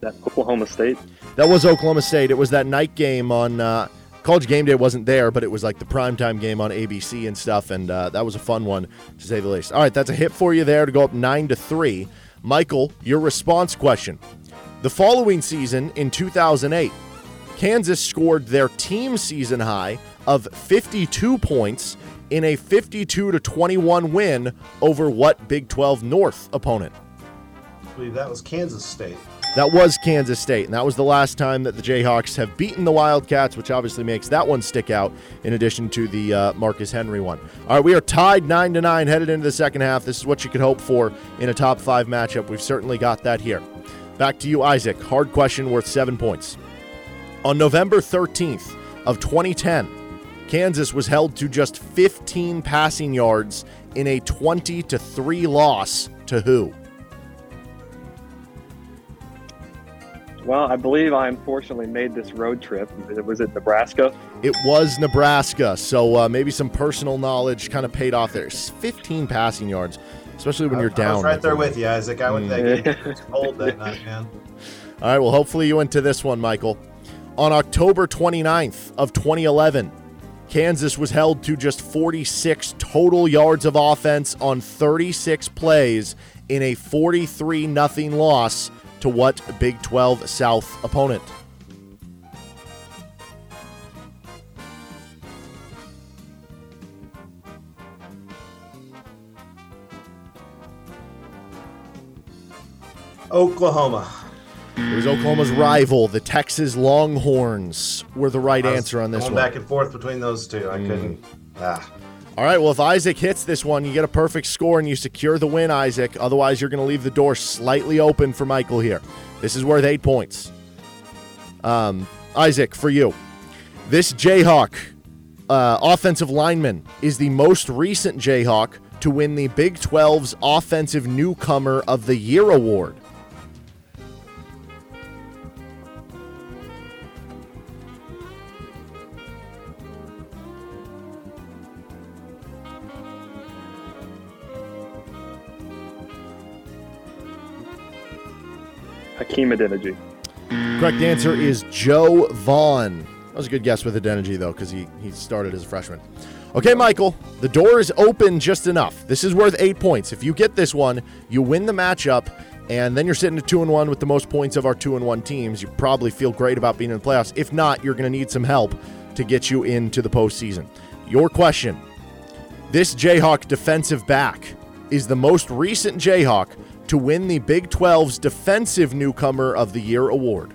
That Oklahoma State. That was Oklahoma State. It was that night game on uh, College Game Day wasn't there, but it was like the primetime game on A B C and stuff, and uh, that was a fun one to say the least. All right, that's a hit for you there to go up nine to three. Michael, your response question: the following season in two thousand eight. Kansas scored their team season high of fifty-two points in a fifty-two to twenty-one win over what Big twelve North opponent? I believe that was Kansas State. That was Kansas State, and that was the last time that the Jayhawks have beaten the Wildcats, which obviously makes that one stick out in addition to the uh, Marcus Henry one. All right, we are tied nine to nine headed into the second half. This is what you could hope for in a top five matchup. We've certainly got that here. Back to you, Isaac. Hard question worth seven points. On November thirteenth of twenty ten, Kansas was held to just fifteen passing yards in a twenty to three loss to who? Well, I believe I unfortunately made this road trip. Was it Nebraska? It was Nebraska, so uh, maybe some personal knowledge kind of paid off there. fifteen passing yards, especially when I, you're down. I was right there with you, Isaac. I would think it was cold that night, man. All right, well, hopefully you went to this one, Michael. On October twenty-ninth of twenty eleven, Kansas was held to just forty-six total yards of offense on thirty-six plays in a forty-three nothing loss to what Big twelve South opponent? Oklahoma. It was Oklahoma's rival, the Texas Longhorns, were the right answer on this one. Going back and forth between those two. I mm. couldn't. Ah. All right, well, if Isaac hits this one, you get a perfect score and you secure the win, Isaac. Otherwise, you're going to leave the door slightly open for Michael here. This is worth eight points. Um, Isaac, for you. This Jayhawk uh, offensive lineman is the most recent Jayhawk to win the Big twelve's Offensive Newcomer of the Year award. Hakeem Adeniji. Correct answer is Joe Vaughn. That was a good guess with Adeniji, though, because he, he started as a freshman. Okay, Michael, the door is open just enough. This is worth eight points. If you get this one, you win the matchup, and then you're sitting at two and one with the most points of our two and one teams. You probably feel great about being in the playoffs. If not, you're going to need some help to get you into the postseason. Your question. This Jayhawk defensive back is the most recent Jayhawk to win the Big twelve's Defensive Newcomer of the Year award.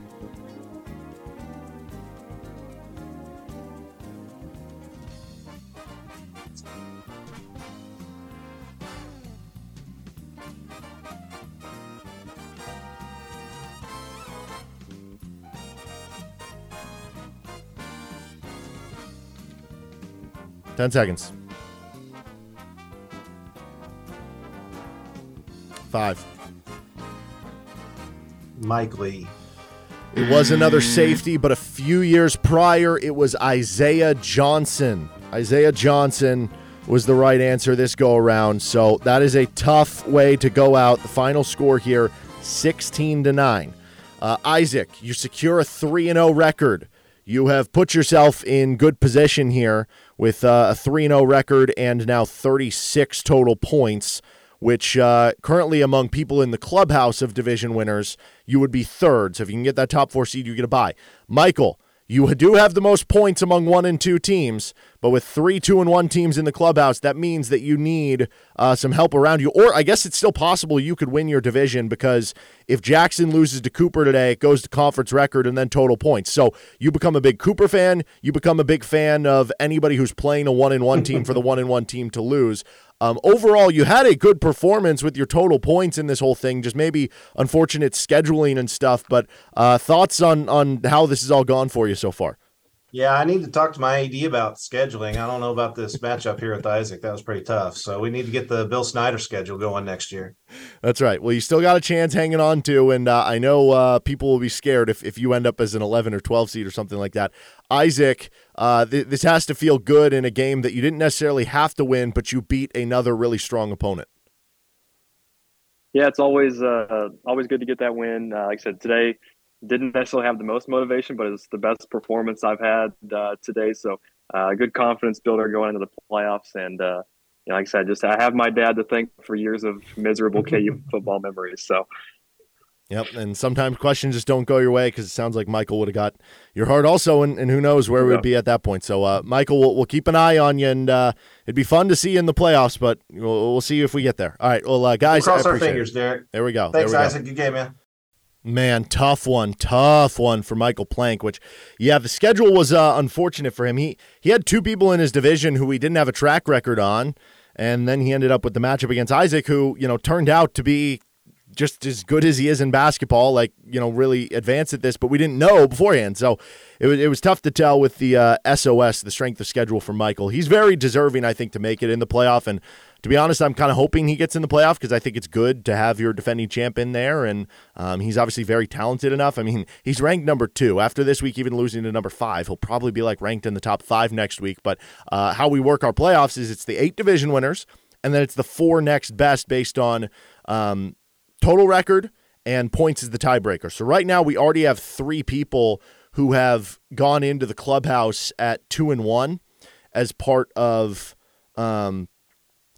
Ten seconds. Five. Mike Lee. It was another safety, but a few years prior, it was Isaiah Johnson. Isaiah Johnson was the right answer this go around. So that is a tough way to go out. The final score here, sixteen to nine. Uh, Isaac, you secure a three and oh record. You have put yourself in good position here with uh, a three and oh record and now thirty-six total points, which uh, currently among people in the clubhouse of division winners, you would be third. So if you can get that top four seed, you get a bye. Michael, you do have the most points among one and two teams, but with three, two, and one teams in the clubhouse, that means that you need uh, some help around you. Or I guess it's still possible you could win your division, because if Jackson loses to Cooper today, it goes to conference record and then total points. So you become a big Cooper fan. You become a big fan of anybody who's playing a one and one team for the one and one team to lose. Um, overall, you had a good performance with your total points in this whole thing, just maybe unfortunate scheduling and stuff, but uh, thoughts on, on how this has all gone for you so far? Yeah, I need to talk to my A D about scheduling. I don't know about this matchup here with Isaac. That was pretty tough. So we need to get the Bill Snyder schedule going next year. That's right. Well, you still got a chance hanging on to, and uh, I know uh, people will be scared if, if you end up as an eleven or twelve seed or something like that. Isaac, uh, th- this has to feel good in a game that you didn't necessarily have to win, but you beat another really strong opponent. Yeah, it's always uh, always good to get that win. Uh, like I said, today didn't necessarily have the most motivation, but it's the best performance I've had uh, today. So uh, good confidence builder going into the playoffs. And uh, you know, like I said, just I have my dad to thank for years of miserable K U football memories. So. Yep, and sometimes questions just don't go your way, because it sounds like Michael would have got your heart also, and, and who knows where we would be at that point. So, uh, Michael, we'll, we'll keep an eye on you, and uh, it'd be fun to see you in the playoffs, but we'll, we'll see you if we get there. All right, well, uh, guys, we'll cross I appreciate our fingers, it. Derek. There we go. Thanks, there we Isaac. Go. Good game, man. Man, tough one, tough one for Michael Plank, which, yeah, the schedule was uh, unfortunate for him. He, he had two people in his division who he didn't have a track record on, and then he ended up with the matchup against Isaac, who, you know, turned out to be just as good as he is in basketball, like, you know, really advanced at this, but we didn't know beforehand. So it was, it was tough to tell with the uh, S O S, the strength of schedule for Michael. He's very deserving, I think, to make it in the playoff. And to be honest, I'm kind of hoping he gets in the playoff, because I think it's good to have your defending champ in there. And um, he's obviously very talented enough. I mean, he's ranked number two. After this week, even losing to number five, he'll probably be like ranked in the top five next week. But uh, how we work our playoffs is it's the eight division winners, and then it's the four next best based on um, total record, and points is the tiebreaker. So right now we already have three people who have gone into the clubhouse at two and one as part of um,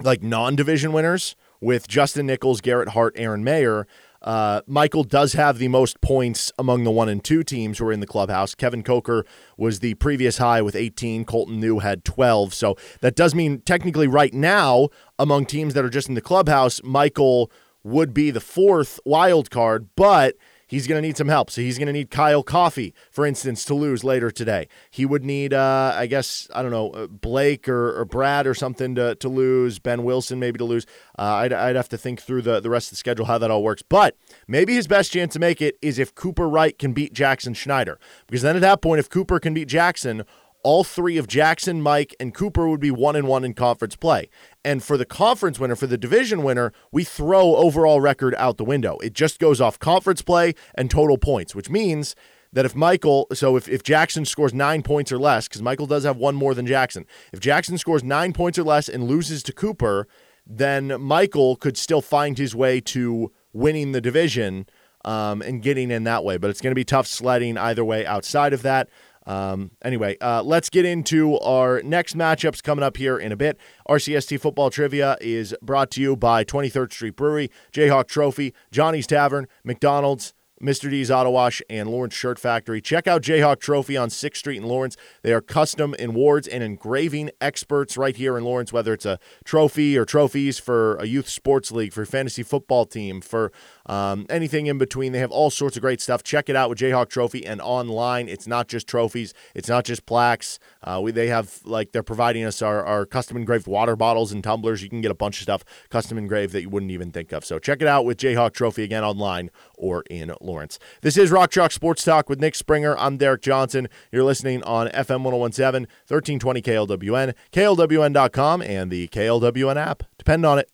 like non-division winners, with Justin Nichols, Garrett Hart, Aaron Mayer. Uh, Michael does have the most points among the one and two teams who are in the clubhouse. Kevin Coker was the previous high with eighteen. Colton New had twelve. So that does mean technically right now among teams that are just in the clubhouse, Michael would be the fourth wild card, but he's going to need some help. So he's going to need Kyle Coffey, for instance, to lose later today. He would need, uh, I guess, I don't know, Blake or, or Brad or something to, to lose, Ben Wilson maybe to lose. Uh, I'd, I'd have to think through the, the rest of the schedule, how that all works. But maybe his best chance to make it is if Cooper Wright can beat Jackson Schneider. Because then at that point, if Cooper can beat Jackson, all three of Jackson, Mike, and Cooper would be one and one in conference play. And for the conference winner, for the division winner, we throw overall record out the window. It just goes off conference play and total points, which means that if Michael, so if, if Jackson scores nine points or less, because Michael does have one more than Jackson, if Jackson scores nine points or less and loses to Cooper, then Michael could still find his way to winning the division um, and getting in that way. But it's going to be tough sledding either way outside of that. Um, anyway, uh, let's get into our next matchups coming up here in a bit. R C S T Football Trivia is brought to you by twenty-third Street Brewery, Jayhawk Trophy, Johnny's Tavern, McDonald's, Mister D's Auto Wash, and Lawrence Shirt Factory. Check out Jayhawk Trophy on sixth Street in Lawrence. They are custom in wards and engraving experts right here in Lawrence, whether it's a trophy or trophies for a youth sports league, for a fantasy football team, for um, anything in between. They have all sorts of great stuff. Check it out with Jayhawk Trophy, and online, it's not just trophies. It's not just plaques. Uh, we They have, like, they're providing us our, our custom engraved water bottles and tumblers. You can get a bunch of stuff custom engraved that you wouldn't even think of. So check it out with Jayhawk Trophy, again, online or in Lawrence. This is Rock Chalk Sports Talk with Nick Springer. I'm Derek Johnson. You're listening on F M one oh one point seven, thirteen twenty K L W N, K L W N dot com, and the K L W N app. Depend on it.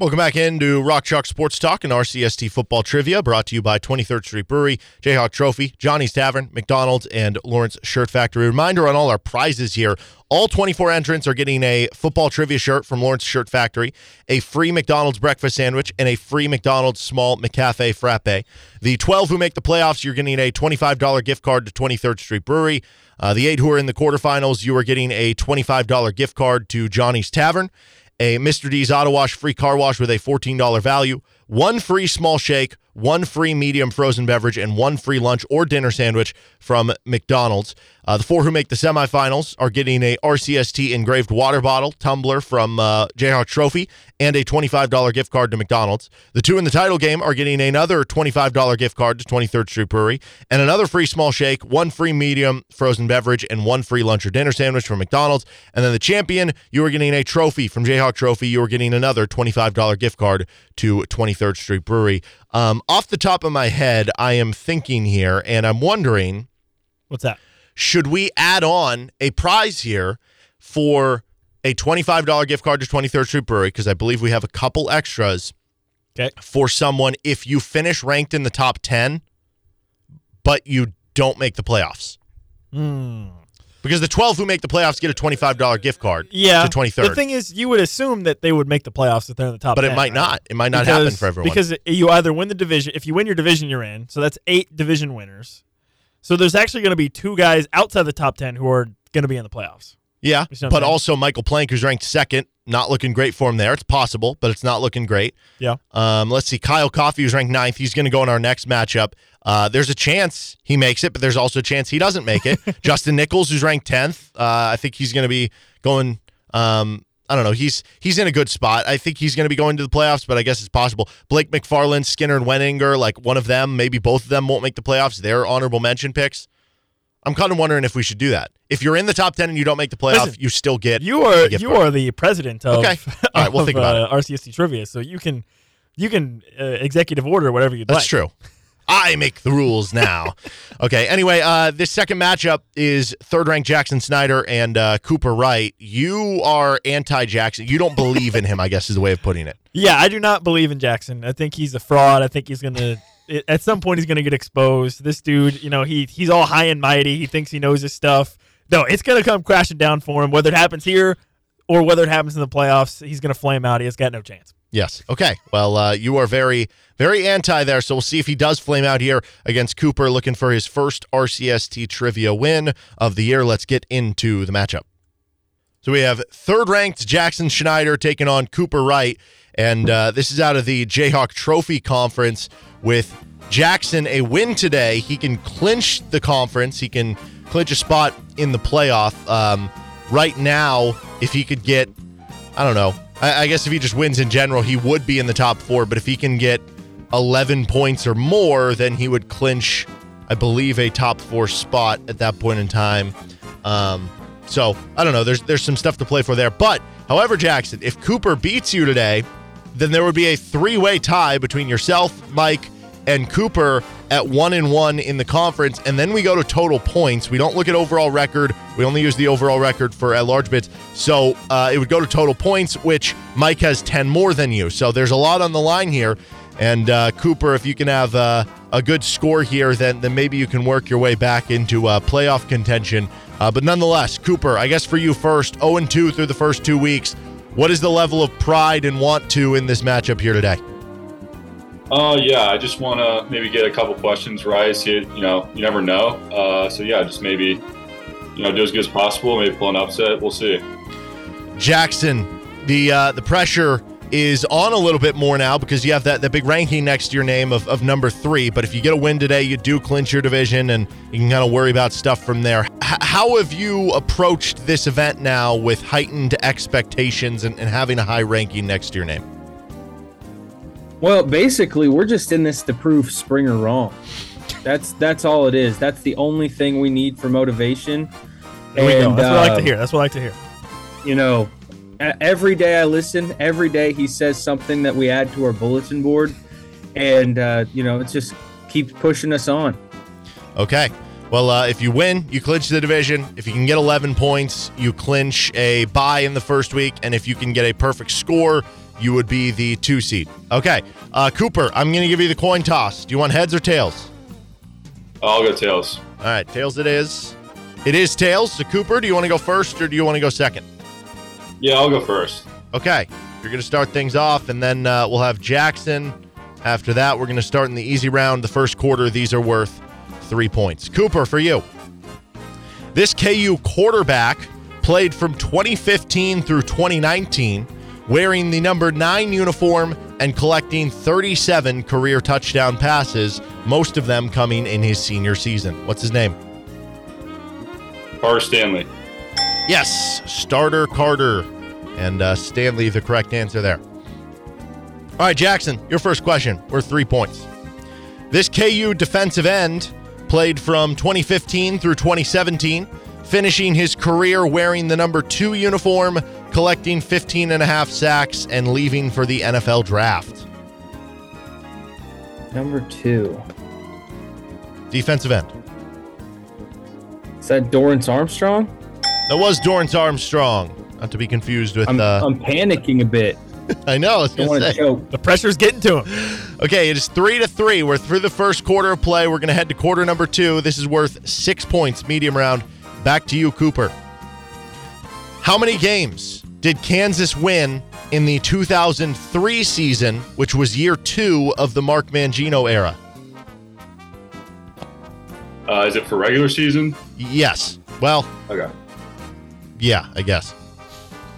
Welcome back into Rock Chalk Sports Talk and R C S T Football Trivia, brought to you by twenty-third Street Brewery, Jayhawk Trophy, Johnny's Tavern, McDonald's, and Lawrence Shirt Factory. Reminder on all our prizes here. All twenty-four entrants are getting a football trivia shirt from Lawrence Shirt Factory, a free McDonald's breakfast sandwich, and a free McDonald's small McCafe frappe. The twelve who make the playoffs, you're getting a twenty-five dollars gift card to twenty-third Street Brewery. Uh, the eight who are in the quarterfinals, you are getting a twenty-five dollars gift card to Johnny's Tavern, a Mister D's Auto Wash free car wash with a fourteen dollars value, one free small shake, one free medium frozen beverage, and one free lunch or dinner sandwich from McDonald's. Uh, the four who make the semifinals are getting a R C S T engraved water bottle tumbler from uh, Jayhawk Trophy and a twenty-five dollars gift card to McDonald's. The two in the title game are getting another twenty-five dollars gift card to twenty-third Street Brewery and another free small shake, one free medium frozen beverage, and one free lunch or dinner sandwich from McDonald's. And then the champion, you are getting a trophy from Jayhawk Trophy. You are getting another twenty-five dollars gift card to twenty-third Street Brewery. Um, off the top of my head, I am thinking here, and I'm wondering, what's that? Should we add on a prize here for a twenty-five dollars gift card to twenty-third Street Brewery? Because I believe we have a couple extras okay. for someone if you finish ranked in the top ten, but you don't make the playoffs. Mm. Because the twelve who make the playoffs get a twenty-five dollars gift card yeah. to twenty-third. The thing is, you would assume that they would make the playoffs if they're in the top But ten, it might right? not. It might not because, happen for everyone. Because you either win the division. If you win your division, you're in. So that's eight division winners. So there's actually going to be two guys outside the top ten who are going to be in the playoffs. Yeah, you know but also Michael Plank, who's ranked second, not looking great for him there. It's possible, but it's not looking great. Yeah. Um. Let's see. Kyle Coffey, who's ranked ninth, he's going to go in our next matchup. Uh. There's a chance he makes it, but there's also a chance he doesn't make it. Justin Nichols, who's ranked tenth, uh, I think he's going to be going. Um. I don't know. He's he's in a good spot. I think he's going to be going to the playoffs, but I guess it's possible. Blake McFarland, Skinner, and Wenninger, like one of them, maybe both of them won't make the playoffs. They're honorable mention picks. I'm kind of wondering if we should do that. If you're in the top ten and you don't make the playoff, Listen, you still get. You are a gift you card. are the president of. Okay. All right, we'll of, think about uh, it. R C S T Trivia, so you can you can uh, executive order whatever you'd That's like. That's true. I make the rules now. Okay. Anyway, uh, this second matchup is third-ranked Jackson Snyder and uh, Cooper Wright. You are anti-Jackson. You don't believe in him, I guess, is the way of putting it. Yeah, I do not believe in Jackson. I think he's a fraud. I think he's going to. At some point, he's going to get exposed. This dude, you know, he he's all high and mighty. He thinks he knows his stuff. No, it's going to come crashing down for him. Whether it happens here or whether it happens in the playoffs, he's going to flame out. He has got no chance. Yes. Okay. Well, uh, you are very, very anti there, so we'll see if he does flame out here against Cooper, looking for his first R C S T Trivia win of the year. Let's get into the matchup. So we have third-ranked Jackson Snyder taking on Cooper Wright, and uh, this is out of the Jayhawk Trophy Conference. With Jackson, a win today, he can clinch the conference. He can clinch a spot in the playoff. Um, right now, if he could get, I don't know, I, I guess if he just wins in general, he would be in the top four. But if he can get eleven points or more, then he would clinch, I believe, a top four spot at that point in time. Um, so, I don't know. There's, there's some stuff to play for there. But, however, Jackson, if Cooper beats you today, then there would be a three-way tie between yourself, Mike, and Cooper at one and one in the conference. And then we go to total points. We don't look at overall record. We only use the overall record for at large bids. So uh, it would go to total points, which Mike has ten more than you. So there's a lot on the line here. And uh, Cooper, if you can have uh, a good score here, then, then maybe you can work your way back into uh, playoff contention. Uh, but nonetheless, Cooper, I guess for you first, oh and two through the first two weeks. What is the level of pride and want to in this matchup here today? Oh, uh, yeah, I just want to maybe get a couple questions right. See, you know, you never know. Uh, so, yeah, just maybe, you know, do as good as possible, maybe pull an upset. We'll see. Jackson, the uh, the pressure is on a little bit more now because you have that, that big ranking next to your name of, of number three. But if you get a win today, you do clinch your division and you can kind of worry about stuff from there. H- how have you approached this event now with heightened expectations and, and having a high ranking next to your name? Well, basically, we're just in this to prove Springer wrong. That's that's all it is. That's the only thing we need for motivation. There we and, go. That's what I like to hear. That's what I like to hear. You know, every day I listen, every day he says something that we add to our bulletin board, and, uh, you know, it just keeps pushing us on. Okay. Well, uh, if you win, you clinch the division. If you can get eleven points, you clinch a bye in the first week. And if you can get a perfect score, you would be the two seed. Okay. Uh, Cooper, I'm going to give you the coin toss. Do you want heads or tails? I'll go tails. All right. Tails it is. It is tails. So, Cooper, do you want to go first or do you want to go second? Yeah, I'll go first. Okay. You're going to start things off, and then uh, we'll have Jackson. After that, we're going to start in the easy round. The first quarter, these are worth three points. Cooper, for you. This K U quarterback played from twenty fifteen through twenty nineteen, wearing the number nine uniform and collecting thirty-seven career touchdown passes, most of them coming in his senior season. What's his name? Carter Stanley. Yes, starter Carter. And uh, Stanley, the correct answer there. All right, Jackson, your first question. We're three points. This K U defensive end played from twenty fifteen through twenty seventeen, finishing his career wearing the number two uniform, collecting fifteen and a half sacks, and leaving for the N F L draft. Number two. Defensive end. Is that Dorrance Armstrong? That was Dorrance Armstrong. Not to be confused with... I'm, uh, I'm panicking a bit. I know. I don't want to choke. The pressure's getting to him. Okay, it is three to three. We're through the first quarter of play. We're going to head to quarter number two. This is worth six points, medium round. Back to you, Cooper. How many games did Kansas win in the two thousand three season, which was year two of the Mark Mangino era? Uh, is it for regular season? Yes. Well... Okay. Yeah, I guess.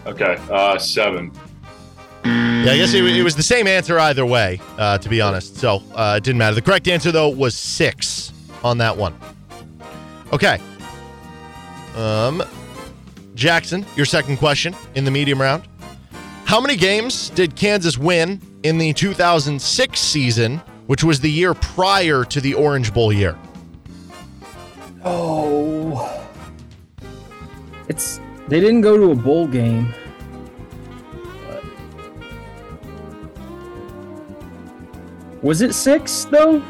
Okay, uh, seven. Yeah, I guess it, it was the same answer either way, uh, to be honest. So uh, it didn't matter. The correct answer, though, was six on that one. Okay. Um, Jackson, your second question in the medium round. How many games did Kansas win in the two thousand six season, which was the year prior to the Orange Bowl year? Oh. It's... They didn't go to a bowl game. Was it six, though?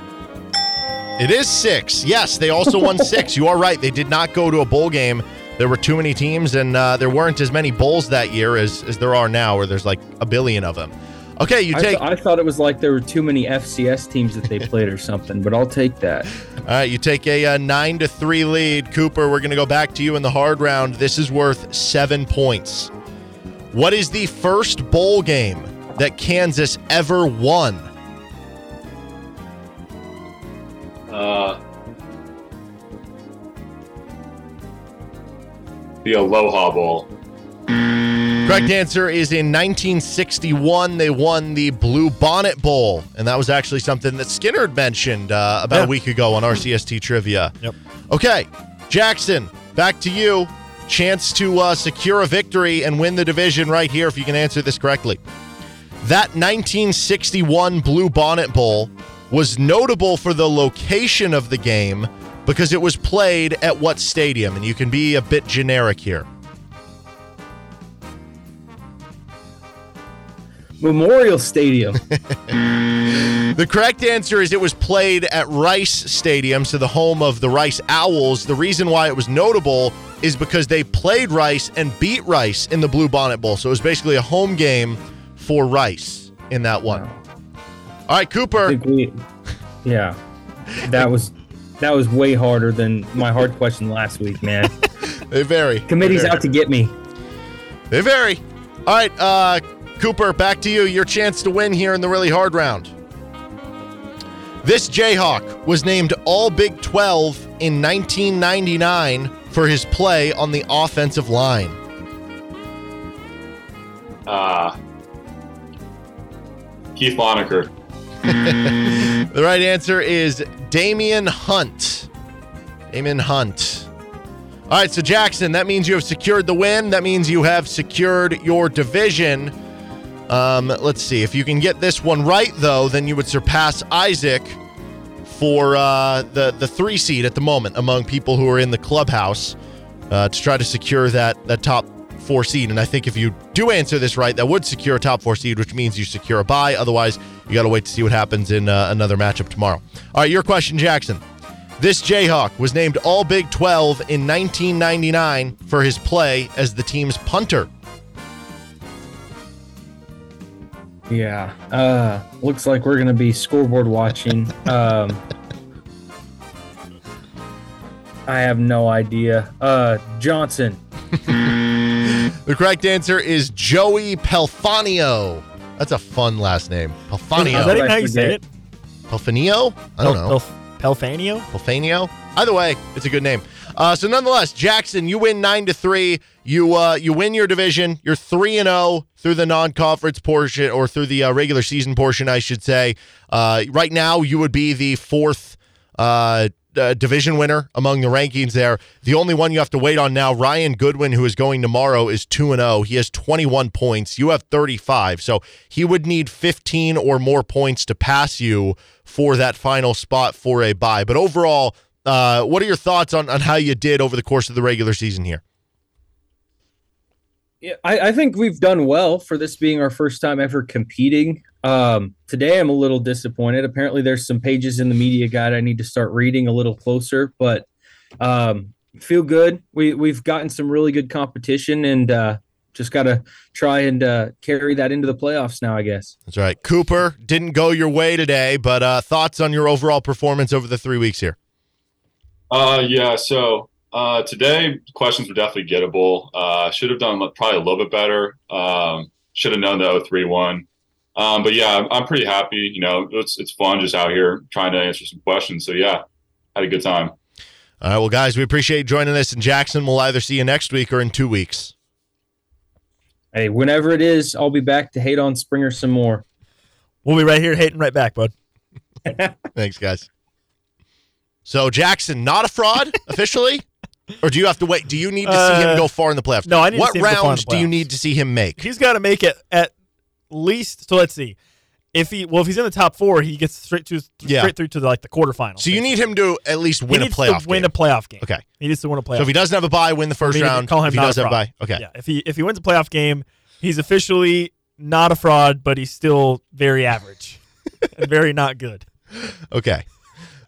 It is six. Yes, they also won six. You are right. They did not go to a bowl game. There were too many teams, and uh, there weren't as many bowls that year as, as there are now, where there's like a billion of them. Okay, you take... I, th- I thought it was like there were too many F C S teams that they played or something, but I'll take that. All right, you take a uh, nine to three lead. Cooper, we're going to go back to you in the hard round. This is worth seven points. What is the first bowl game that Kansas ever won? Uh, the Aloha Bowl. Correct answer is in nineteen sixty-one, they won the Blue Bonnet Bowl. And that was actually something that Skinner had mentioned uh, about yeah. a week ago on R C S T Trivia. Yep. Okay, Jackson, back to you. Chance to uh, secure a victory and win the division right here if you can answer this correctly. That nineteen sixty-one Blue Bonnet Bowl was notable for the location of the game because it was played at what stadium? And you can be a bit generic here. Memorial Stadium. The correct answer is it was played at Rice Stadium, so the home of the Rice Owls. The reason why it was notable is because they played Rice and beat Rice in the Blue Bonnet Bowl. So it was basically a home game for Rice in that one. Wow. All right, Cooper. We, yeah, that was that was way harder than my hard question last week, man. They vary. Committee's they vary. Out to get me. They vary. All right, uh... Cooper, back to you. Your chance to win here in the really hard round. This Jayhawk was named All Big Twelve in nineteen ninety-nine for his play on the offensive line. Uh, Keith Loneker. The right answer is Damian Hunt. Damian Hunt. All right, so Jackson, that means you have secured the win. That means you have secured your division. Um, let's see. If you can get this one right, though, then you would surpass Isaac for uh, the, the three seed at the moment among people who are in the clubhouse uh, to try to secure that, that top four seed. And I think if you do answer this right, that would secure a top four seed, which means you secure a bye. Otherwise, you got to wait to see what happens in uh, another matchup tomorrow. All right, your question, Jackson. This Jayhawk was named All Big Twelve in nineteen ninety-nine for his play as the team's punter. Yeah. Uh, looks like we're going to be scoreboard watching. Um, I have no idea. Uh, Johnson. The correct answer is Joey Pelfanio. That's a fun last name. Pelfanio. Is that even how you say it? Pelfanio? I don't know. Pelfanio? Pelfanio? Either way, it's a good name. Uh, so nonetheless, Jackson, you win nine to three. You uh, you win your division. You're three and zero through the non-conference portion, or through the uh, regular season portion, I should say. Uh, right now, you would be the fourth uh, uh, division winner among the rankings. There, the only one you have to wait on now, Ryan Goodwin, who is going tomorrow, is two and zero. He has twenty-one points. You have thirty-five, so he would need fifteen or more points to pass you for that final spot for a bye. But overall. Uh, what are your thoughts on, on how you did over the course of the regular season here? Yeah, I, I think we've done well for this being our first time ever competing. Um, today I'm a little disappointed. Apparently there's some pages in the media guide I need to start reading a little closer, but um, feel good. We, we've gotten some really good competition, and uh, just got to try and uh, carry that into the playoffs now, I guess. That's right. Cooper, didn't go your way today, but uh, thoughts on your overall performance over the three weeks here? Uh, yeah, so uh, today questions were definitely gettable. Uh, should have done probably a little bit better. Um, should have known the oh three one. Um, but yeah, I'm, I'm pretty happy. You know, it's it's fun just out here trying to answer some questions. So yeah, had a good time. All right, well, guys, we appreciate joining us in Jackson. We'll either see you next week or in two weeks. Hey, whenever it is, I'll be back to hate on Springer some more. We'll be right here hating right back, bud. Thanks, guys. So, Jackson, not a fraud, officially? Or do you have to wait? Do you need to see uh, him go far in the playoffs? No, I need what to see him go far in the playoffs. What rounds do you need to see him make? He's got to make it at least, so let's see. If he Well, if he's in the top four, he gets straight to straight yeah. through to the, like the quarterfinals. So, basically. You need him to at least win a playoff game. He needs to win game. a playoff game. Okay. He needs to win a playoff game. So, if he doesn't have a bye, win the first I mean, round. Call him if not he does a have a bye, okay. Yeah, if he, if he wins a playoff game, he's officially not a fraud, but he's still very average and very not good. Okay.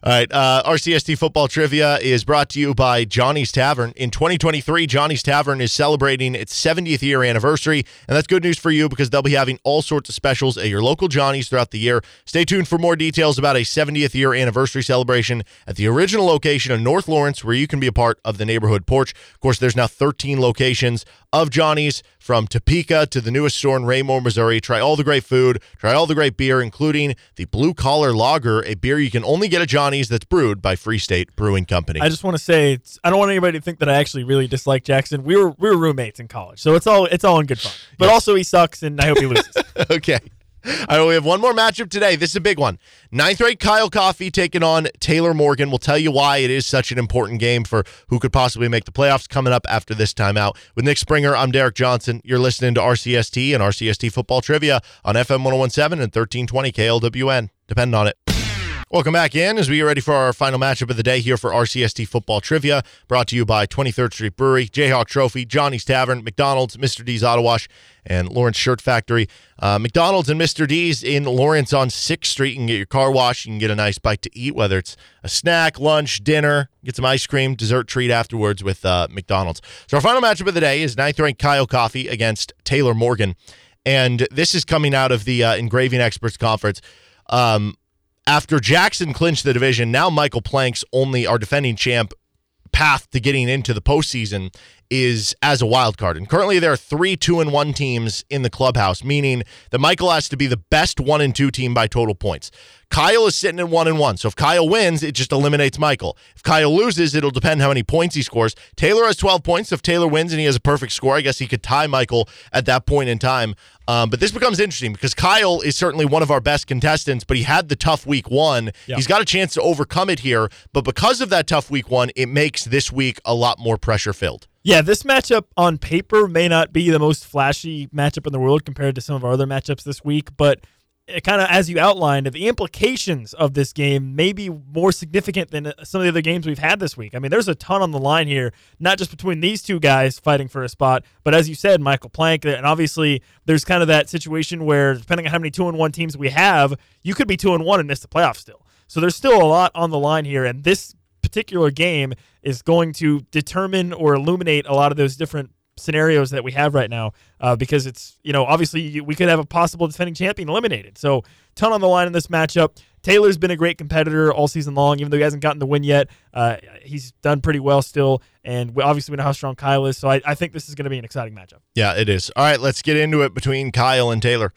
All right, uh, R C S T Football Trivia is brought to you by Johnny's Tavern. In twenty twenty-three, Johnny's Tavern is celebrating its seventieth year anniversary, and that's good news for you because they'll be having all sorts of specials at your local Johnny's throughout the year. Stay tuned for more details about a seventieth year anniversary celebration at the original location of North Lawrence, where you can be a part of the neighborhood porch. Of course, there's now thirteen locations of Johnny's, from Topeka to the newest store in Raymore, Missouri. Try all the great food, try all the great beer, including the Blue Collar Lager, a beer you can only get at Johnny's that's brewed by Free State Brewing Company. I just want to say, I don't want anybody to think that I actually really dislike Jackson. We were we were roommates in college, so it's all it's all in good fun. But yes. Also, he sucks, and I hope he loses. Okay. All right, we have one more matchup today. This is a big one. Ninth-rate Kyle Coffey taking on Taylor Morgan. We'll tell you why it is such an important game for who could possibly make the playoffs coming up after this timeout. With Nick Springer, I'm Derek Johnson. You're listening to R C S T and R C S T Football Trivia on F M one oh one point seven and thirteen twenty K L W N. Depend on it. Welcome back in as we are ready for our final matchup of the day here for R C S T Football Trivia, brought to you by twenty-third Street Brewery, Jayhawk Trophy, Johnny's Tavern, McDonald's, Mister D's Auto Wash, and Lawrence Shirt Factory. Uh, McDonald's and Mister D's in Lawrence on sixth Street. You can get your car washed. You can get a nice bite to eat, whether it's a snack, lunch, dinner, get some ice cream, dessert treat afterwards with uh, McDonald's. So our final matchup of the day is ninth-ranked Kyle Coffey against Taylor Morgan. And this is coming out of the uh, Engraving Experts Conference. Um... After Jackson clinched the division, now Michael Plank's only, our defending champ, path to getting into the postseason is as a wild card. And currently there are three two and one teams in the clubhouse, meaning that Michael has to be the best one and two team by total points. Kyle is sitting at one and one. So if Kyle wins, it just eliminates Michael. If Kyle loses, it'll depend how many points he scores. Taylor has twelve points. If Taylor wins and he has a perfect score, I guess he could tie Michael at that point in time. Um, but this becomes interesting because Kyle is certainly one of our best contestants, but he had the tough week one. Yeah. He's got a chance to overcome it here. But because of that tough week one, it makes this week a lot more pressure filled. Yeah, this matchup on paper may not be the most flashy matchup in the world compared to some of our other matchups this week, but kind of as you outlined, the implications of this game may be more significant than some of the other games we've had this week. I mean, there's a ton on the line here, not just between these two guys fighting for a spot, but as you said, Michael Plank, and obviously there's kind of that situation where depending on how many two and one teams we have, you could be two and one and miss the playoffs still. So there's still a lot on the line here, and this particular game is going to determine or illuminate a lot of those different scenarios that we have right now, uh, because it's, you know, obviously you, we could have a possible defending champion eliminated. So ton on the line in this matchup. Taylor's been a great competitor all season long, even though he hasn't gotten the win yet. Uh, he's done pretty well still, and we obviously we know how strong Kyle is, so I, I think this is going to be an exciting matchup. Yeah, it is. All right, let's get into it between Kyle and Taylor.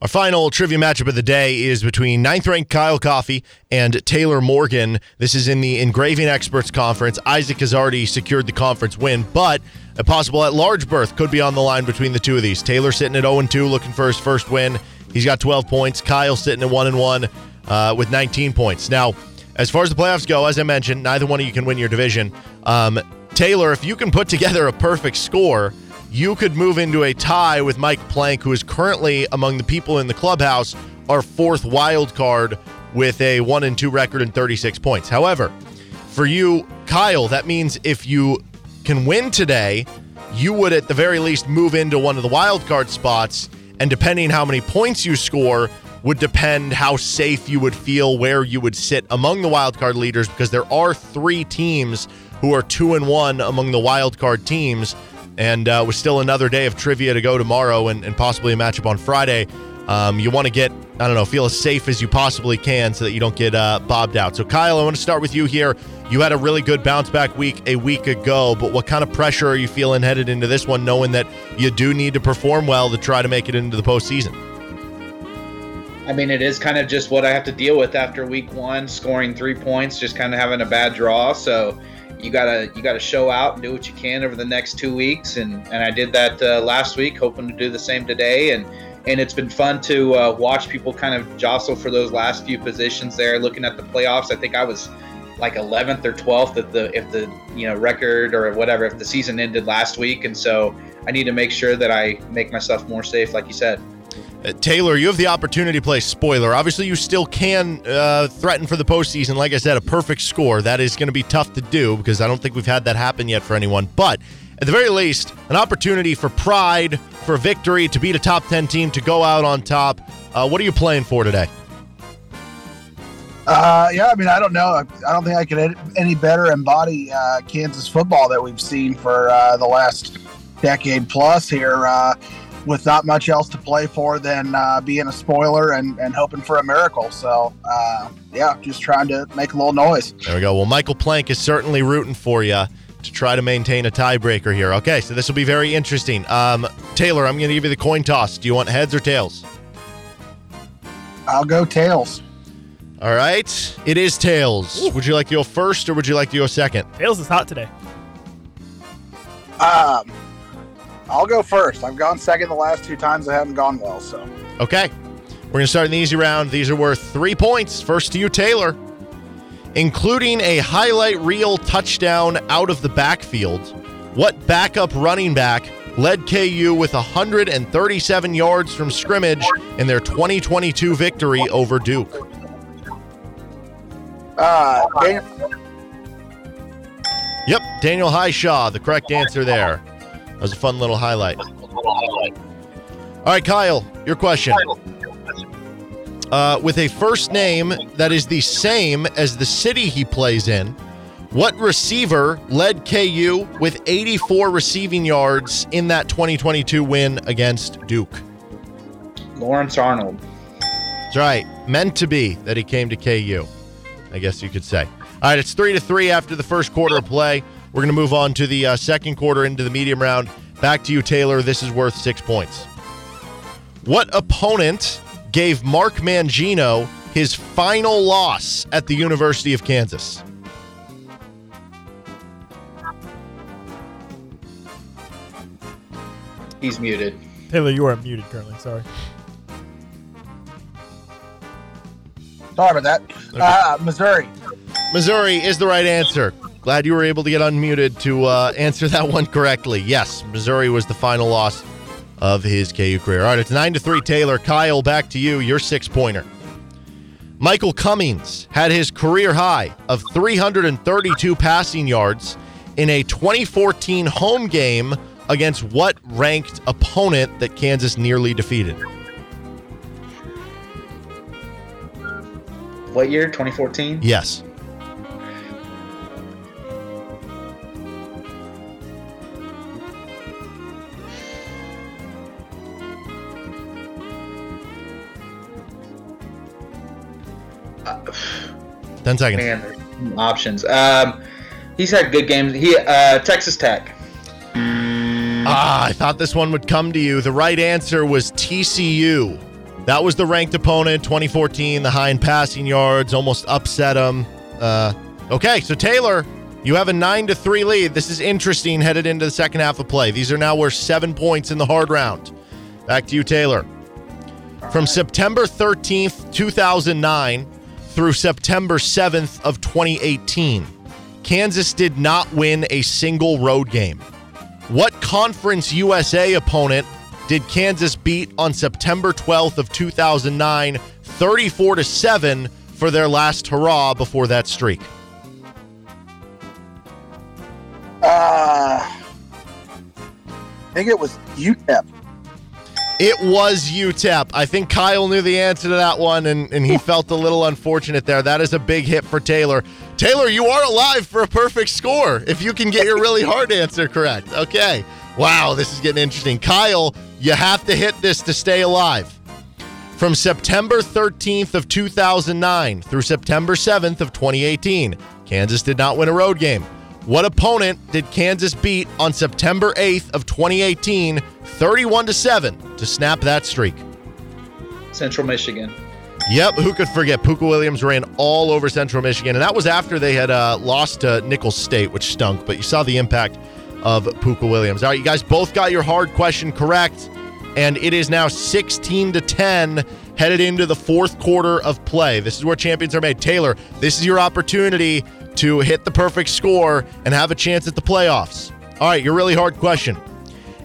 Our final trivia matchup of the day is between ninth-ranked Kyle Coffey and Taylor Morgan. This is in the Engraving Experts Conference. Isaac has already secured the conference win, but a possible at-large berth could be on the line between the two of these. Taylor sitting at oh and two, looking for his first win. He's got twelve points. Kyle sitting at one and one uh, with nineteen points. Now, as far as the playoffs go, as I mentioned, neither one of you can win your division. Um, Taylor, if you can put together a perfect score, you could move into a tie with Mike Plank, who is currently, among the people in the clubhouse, our fourth wild card with a one and two record and thirty-six points. However, for you, Kyle, that means if you can win today, you would at the very least move into one of the wild card spots, and depending how many points you score would depend how safe you would feel where you would sit among the wild card leaders, because there are three teams who are two and one among the wild card teams. And uh, with still another day of trivia to go tomorrow and, and possibly a matchup on Friday, um, you want to get, I don't know, feel as safe as you possibly can so that you don't get uh, bobbed out. So, Kyle, I want to start with you here. You had a really good bounce-back week a week ago, but what kind of pressure are you feeling headed into this one, knowing that you do need to perform well to try to make it into the postseason? I mean, it is kind of just what I have to deal with after week one, scoring three points, just kind of having a bad draw, so... You gotta you gotta show out and do what you can over the next two weeks, and, and I did that uh, last week, hoping to do the same today, and and it's been fun to uh, watch people kind of jostle for those last few positions there. Looking at the playoffs, I think I was like eleventh or twelfth if the if the you know record or whatever if the season ended last week, and so I need to make sure that I make myself more safe, like you said. Uh, Taylor, you have the opportunity to play spoiler. Obviously, you still can uh, threaten for the postseason. Like I said, a perfect score. That is going to be tough to do because I don't think we've had that happen yet for anyone. But at the very least, an opportunity for pride, for victory, to beat a top ten team, to go out on top. Uh, what are you playing for today? Uh, yeah, I mean, I don't know. I don't think I could any better embody uh, Kansas football that we've seen for uh, the last decade plus here. Uh with not much else to play for than uh, being a spoiler and, and hoping for a miracle. So, uh, yeah, just trying to make a little noise. There we go. Well, Michael Plank is certainly rooting for you to try to maintain a tiebreaker here. Okay, so this will be very interesting. Um, Taylor, I'm going to give you the coin toss. Do you want heads or tails? I'll go tails. All right. It is tails. Ooh. Would you like to go first or would you like to go second? Tails is hot today. Um... I'll go first. I've gone second the last two times. I haven't gone well, so. Okay. We're going to start in the easy round. These are worth three points. First to you, Taylor. Including a highlight reel touchdown out of the backfield, what backup running back led K U with one hundred thirty-seven yards from scrimmage in their twenty twenty-two victory over Duke? Uh, Daniel. Yep, Daniel Highshaw, the correct answer there. That was a fun little highlight. All right, Kyle, your question. Uh, with a first name that is the same as the city he plays in, what receiver led K U with eighty-four receiving yards in that twenty twenty-two win against Duke? Lawrence Arnold. That's right. Meant to be that he came to K U, I guess you could say. All right, it's three to three after the first quarter of play. We're going to move on to the uh, second quarter into the medium round. Back to you, Taylor. This is worth six points. What opponent gave Mark Mangino his final loss at the University of Kansas? He's muted. Taylor, you are muted currently. Sorry. Sorry about that. Okay. Uh, Missouri. Missouri is the right answer. Glad you were able to get unmuted to uh, answer that one correctly. Yes, Missouri was the final loss of his K U career. All right, it's nine to three, Taylor. Kyle, back to you. Your six-pointer. Michael Cummings had his career high of three hundred thirty-two passing yards in a twenty fourteen home game against what ranked opponent that Kansas nearly defeated? What year? twenty fourteen? Yes. uh, ten seconds. Man, there's some options. Um, he's had good games. He uh, Texas Tech. Ah, I thought this one would come to you. The right answer was T C U. That was the ranked opponent, twenty fourteen, the high in passing yards, almost upset them. Uh, okay, so Taylor, you have a nine to three lead. This is interesting headed into the second half of play. These are now worth seven points in the hard round. Back to you, Taylor. From September thirteenth, two thousand nine through September seventh of twenty eighteen, Kansas did not win a single road game. What Conference U S A opponent did Kansas beat on September twelfth of two thousand nine, thirty-four to seven for their last hurrah before that streak? Uh, I think it was U T E P. It was U T E P. I think Kyle knew the answer to that one, and, and he felt a little unfortunate there. That is a big hit for Taylor. Taylor, you are alive for a perfect score if you can get your really hard answer correct. Okay. Wow, this is getting interesting. Kyle, you have to hit this to stay alive. From September thirteenth of two thousand nine through September seventh of twenty eighteen, Kansas did not win a road game. What opponent did Kansas beat on September eighth of twenty eighteen, thirty-one to seven, to snap that streak? Central Michigan. Yep, who could forget? Puka Williams ran all over Central Michigan, and that was after they had uh, lost to Nicholls State, which stunk, but you saw the impact of Puka Williams. All right, you guys both got your hard question correct, and it is now sixteen to ten headed into the fourth quarter of play. This is where champions are made. Taylor, this is your opportunity to hit the perfect score and have a chance at the playoffs. All right, your really hard question.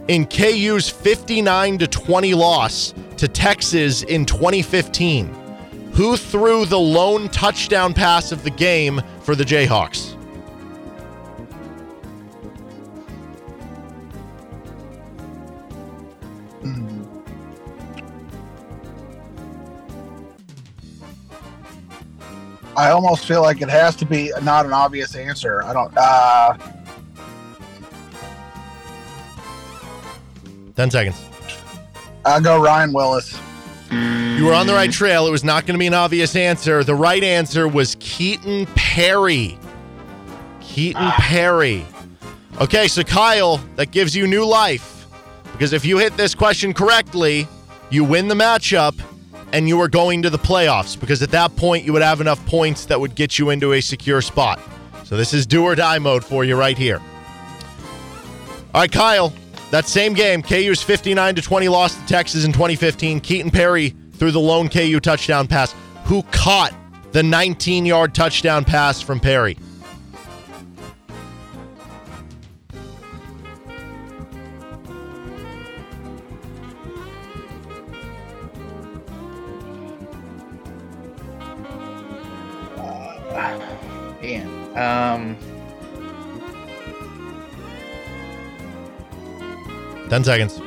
In K U's fifty-nine to twenty loss to Texas in twenty fifteen, who threw the lone touchdown pass of the game for the Jayhawks? I almost feel like it has to be not an obvious answer. I don't... Uh... Ten seconds. I'll go Ryan Willis. You were on the right trail. It was not going to be an obvious answer. The right answer was Keaton Perry. Keaton ah. Perry. Okay, so Kyle, that gives you new life. Because if you hit this question correctly, you win the matchup, and you are going to the playoffs, because at that point you would have enough points that would get you into a secure spot. So this is do or die mode for you right here. All right, Kyle, that same game, K U's fifty-nine to twenty loss to Texas in twenty fifteen. Keaton Perry threw the lone K U touchdown pass. Who caught the nineteen-yard touchdown pass from Perry? Um, ten seconds.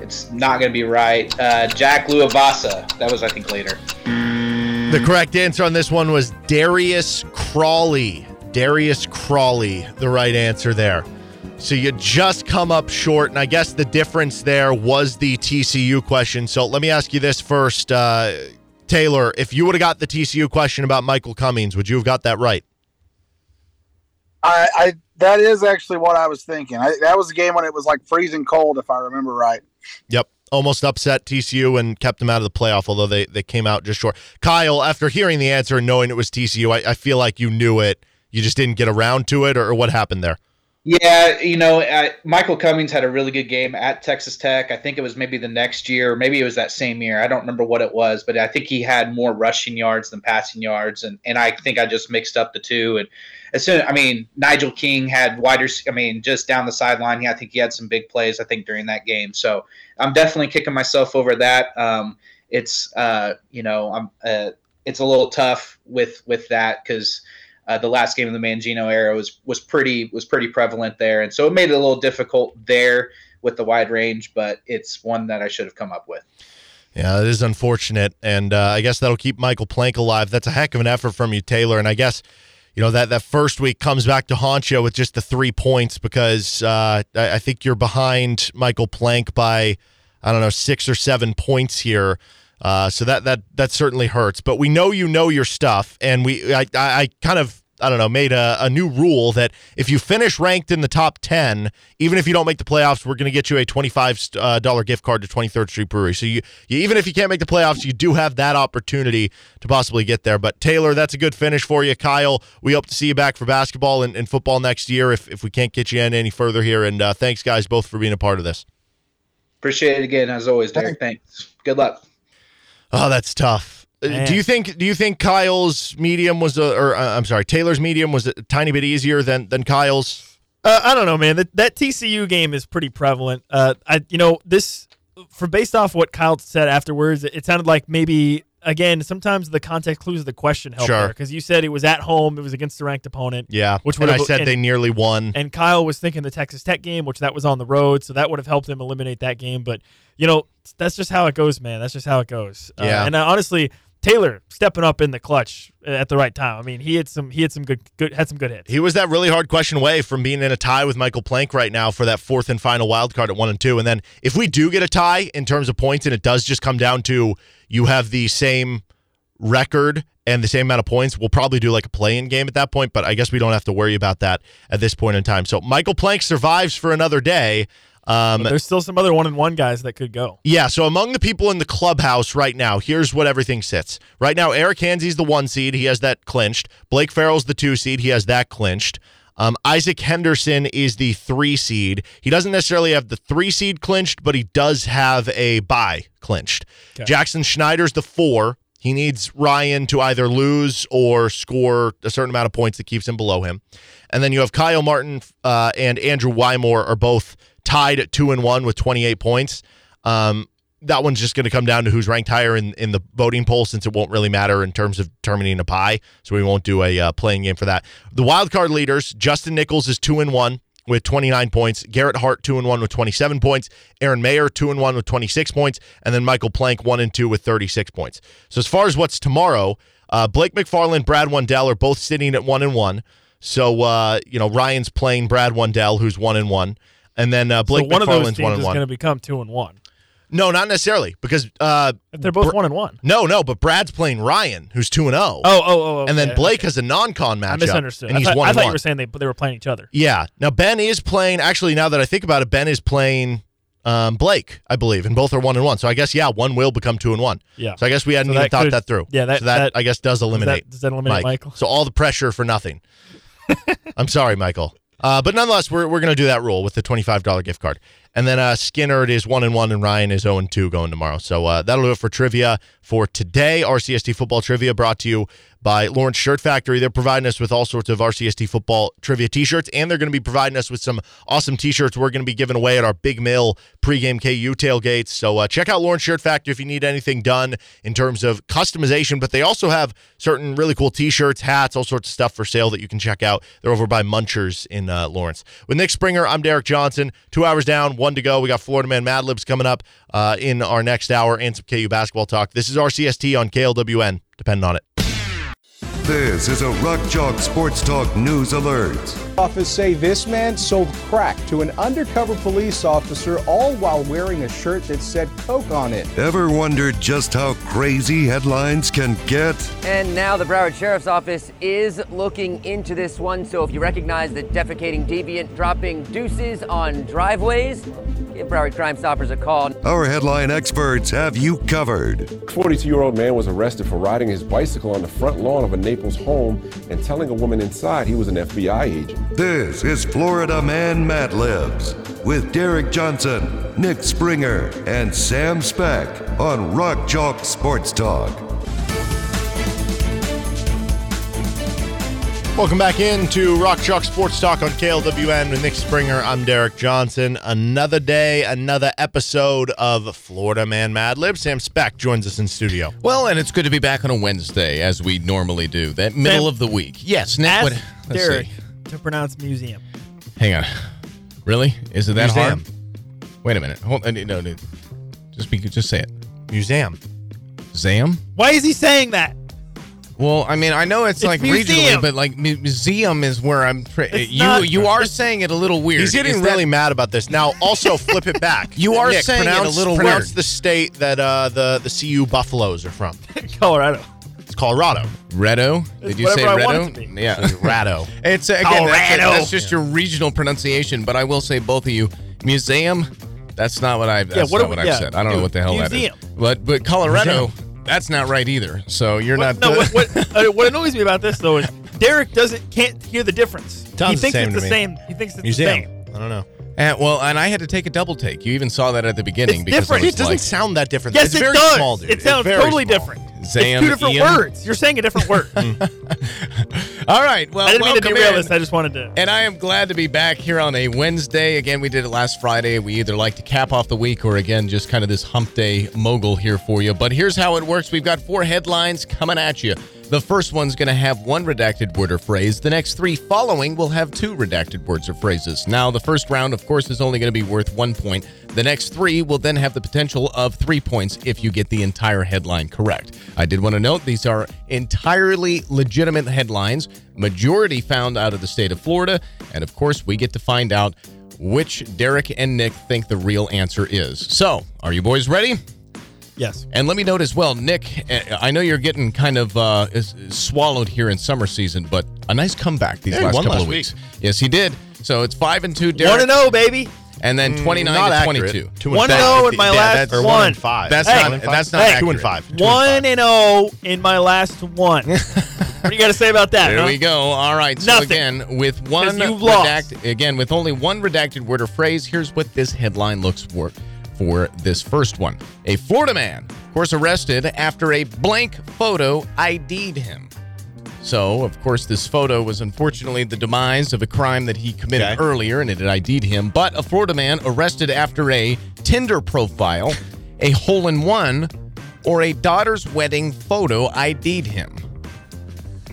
It's not going to be right. Uh, Jack Luivasa. That was, I think, later. The correct answer on this one was Darius Crawley. Darius Crawley, the right answer there. So you just come up short, and I guess the difference there was the T C U question. So let me ask you this first, uh, Taylor, if you would have got the T C U question about Michael Cummings, would you have got that right? I, I that is actually what I was thinking. I, that was a game when it was like freezing cold, if I remember right. Yep, almost upset T C U and kept them out of the playoff, although they, they came out just short. Kyle, after hearing the answer and knowing it was T C U, I, I feel like you knew it. You just didn't get around to it, or, or what happened there? Yeah, you know, uh, Michael Cummings had a really good game at Texas Tech. I think it was maybe the next year, or maybe it was that same year. I don't remember what it was, but I think he had more rushing yards than passing yards, and, and I think I just mixed up the two. And as soon, I mean, Nigel King had wider, I mean, just down the sideline. Yeah, I think he had some big plays, I think, during that game. So I'm definitely kicking myself over that. Um, it's, uh, you know, I'm, uh, it's a little tough with with that because – Uh, the last game of the Mangino era was was pretty was pretty prevalent there, and so it made it a little difficult there with the wide range, but it's one that I should have come up with. Yeah, it is unfortunate, and uh, I guess that'll keep Michael Plank alive. That's a heck of an effort from you, Taylor, and I guess you know that, that first week comes back to haunt you with just the three points because uh, I, I think you're behind Michael Plank by, I don't know, six or seven points here. Uh, so that that that certainly hurts. But we know you know your stuff, and we I, I, I kind of, I don't know, made a, a new rule that if you finish ranked in the top ten, even if you don't make the playoffs, we're going to get you a twenty-five dollars gift card to twenty-third Street Brewery. So you, you even if you can't make the playoffs, you do have that opportunity to possibly get there. But Taylor, that's a good finish for you. Kyle, we hope to see you back for basketball and, and football next year if, if we can't get you in any further here. And uh, thanks, guys, both for being a part of this. Appreciate it again, as always, Derek. Thanks. Good luck. Oh, that's tough. Man. Do you think do you think Kyle's medium was a, or uh, I'm sorry, Taylor's medium was a tiny bit easier than than Kyle's? Uh, I don't know, man. That that T C U game is pretty prevalent. Uh, I you know this for based off what Kyle said afterwards, it, it sounded like maybe again sometimes the context clues of the question helped there, because you said it was at home, it was against a ranked opponent. Yeah, which would I said and, they nearly won. And Kyle was thinking the Texas Tech game, which that was on the road, so that would have helped him eliminate that game. But you know that's just how it goes, man. That's just how it goes. Yeah, uh, and I, honestly. Taylor stepping up in the clutch at the right time. I mean, he had some he had some good good had some good hits. He was that really hard question away from being in a tie with Michael Plank right now for that fourth and final wild card at one and two. And then if we do get a tie in terms of points, and it does just come down to you have the same record and the same amount of points, we'll probably do like a play-in game at that point. But I guess we don't have to worry about that at this point in time. So Michael Plank survives for another day. Um, but there's still some other one-on-one guys that could go. Yeah, so among the people in the clubhouse right now, here's what everything sits. Right now, Eric Hansey's the one seed. He has that clinched. Blake Farrell's the two seed. He has that clinched. Um, Isaac Henderson is the three seed. He doesn't necessarily have the three seed clinched, but he does have a bye clinched. Okay. Jackson Schneider's the four. He needs Ryan to either lose or score a certain amount of points that keeps him below him. And then you have Kyle Martin uh, and Andrew Wymore are both tied at two and one with twenty-eight points. Um, that one's just going to come down to who's ranked higher in, in the voting poll, since it won't really matter in terms of determining a pie. So we won't do a uh, playing game for that. The wild card leaders: Justin Nichols is two and one with twenty-nine points. Garrett Hart two and one with twenty-seven points. Aaron Mayer two and one with twenty-six points, and then Michael Plank one and two with thirty-six points. So as far as what's tomorrow, uh, Blake McFarland, Brad Wendell are both sitting at one and one. So uh, you know Ryan's playing Brad Wendell, who's one and one. And then uh, Blake so one McFarland's of those teams one and is one. Going to become two and one. No, not necessarily, because uh, if they're both Br- one and one. No, no, but Brad's playing Ryan, who's two and zero. Oh, oh, oh, okay, and then Blake okay. has a non-con matchup. I misunderstood. And he's I thought, one I thought one. You were saying they they were playing each other. Yeah. Now Ben is playing. Actually, now that I think about it, Ben is playing um, Blake, I believe, and both are one and one. So I guess yeah, one will become two and one. Yeah. So I guess we hadn't so even thought could, that through. Yeah. That, so that, that I guess does eliminate. Does that, does that eliminate Mike. Michael? So all the pressure for nothing. I'm sorry, Michael. Uh, but nonetheless, we're we're gonna do that rule with the twenty-five dollars gift card, and then uh, Skinner is one and one, and Ryan is zero and two going tomorrow. So uh, that'll do it for trivia for today. R C S T football trivia brought to you by Lawrence Shirt Factory. They're providing us with all sorts of R C S T football trivia T-shirts, and they're going to be providing us with some awesome T-shirts we're going to be giving away at our Big Mill pregame K U tailgates. So uh, check out Lawrence Shirt Factory if you need anything done in terms of customization. But they also have certain really cool T-shirts, hats, all sorts of stuff for sale that you can check out. They're over by Munchers in. Uh, Lawrence. With Nick Springer, I'm Derek Johnson. Two hours down, one to go. We got Florida Man Mad Libs coming up uh, in our next hour and some K U basketball talk. This is R C S T on K L W N. Depend on it. This is a Rock Chalk Sports Talk news alert. Office say this man sold crack to an undercover police officer, all while wearing a shirt that said Coke on it. Ever wondered just how crazy headlines can get? And now the Broward Sheriff's Office is looking into this one. So if you recognize the defecating deviant dropping deuces on driveways, give Broward Crime Stoppers a call. Our headline experts have you covered. forty-two-year-old man was arrested for riding his bicycle on the front lawn of a Naples home and telling a woman inside he was an F B I agent. This is Florida Man Mad Libs with Derek Johnson, Nick Springer, and Sam Speck on Rock Chalk Sports Talk. Welcome back into Rock Chalk Sports Talk on K L W N with Nick Springer. I'm Derek Johnson. Another day, another episode of Florida Man Mad Lib. Sam Speck joins us in studio. Well, and it's good to be back on a Wednesday, as we normally do, that middle Sam, of the week. Yes, Nick. What, let's Derek see. To pronounce museum. Hang on. Really? Is it that museum. Hard? Wait a minute. Hold. No, no. Just be. Just say it. Museum. Zam. Why is he saying that? Well, I mean, I know it's, it's like museum. regionally, but like museum is where I'm. Tra- you not, you are saying it a little weird. He's getting is really that, mad about this. Now, also flip it back. You are Nick, saying pronounce, it a little pronounce weird. Pronounce the state that uh, the the C U Buffaloes are from. Colorado. It's Colorado. Redo? Did you say Redo? Yeah, Rado. It's again, Colorado. That's, that's just yeah. your regional pronunciation. But I will say, both of you, museum. That's not what I've. That's yeah, what not we, what I've yeah, said. I don't dude, know what the hell museum. that is. But but Colorado. Museum. That's not right either. So you're what, not. No, what, what, uh, what annoys me about this though is Derek doesn't can't hear the difference. Tom's he thinks the it's the me. same. He thinks it's Museum. the same. I don't know. And, well, and I had to take a double take. You even saw that at the beginning. It's because different. It, it doesn't like, sound that different. Yes, it's it very does. Small, dude. It sounds totally small. different. Zam, it's two different E M. words. You're saying a different word. All right. Well, I didn't mean to derail this. I just wanted to. And I am glad to be back here on a Wednesday. Again, we did it last Friday. We either like to cap off the week or, again, just kind of this hump day mogul here for you. But here's how it works. We've got four headlines coming at you. The first one's going to have one redacted word or phrase. The next three following will have two redacted words or phrases. Now, the first round, of course, is only going to be worth one point. The next three will then have the potential of three points if you get the entire headline correct. I did want to note these are entirely legitimate headlines, majority found out of the state of Florida, and of course, we get to find out which Derek and Nick think the real answer is. So, are you boys ready? Yes. And let me note as well, Nick, I know you're getting kind of uh, swallowed here in summer season, but a nice comeback these hey, last couple last of weeks. Week. Yes, he did. So it's five and two, Derek. one and oh, baby. And then twenty-nine to twenty-two. one and oh in my last one. That's not accurate. That's not accurate. two and five. one and oh in my last one. What do you got to say about that? There huh? we go. All right. So Nothing. again, with one redact- again, with only one redacted word or phrase, here's what this headline looks for. For this first one, a Florida man, of course, arrested after a blank photo I D'd him. So, of course, this photo was unfortunately the demise of a crime that he committed okay. earlier, and it had ID'd him. But a Florida man arrested after a Tinder profile, a hole-in-one, or a daughter's wedding photo I D'd him.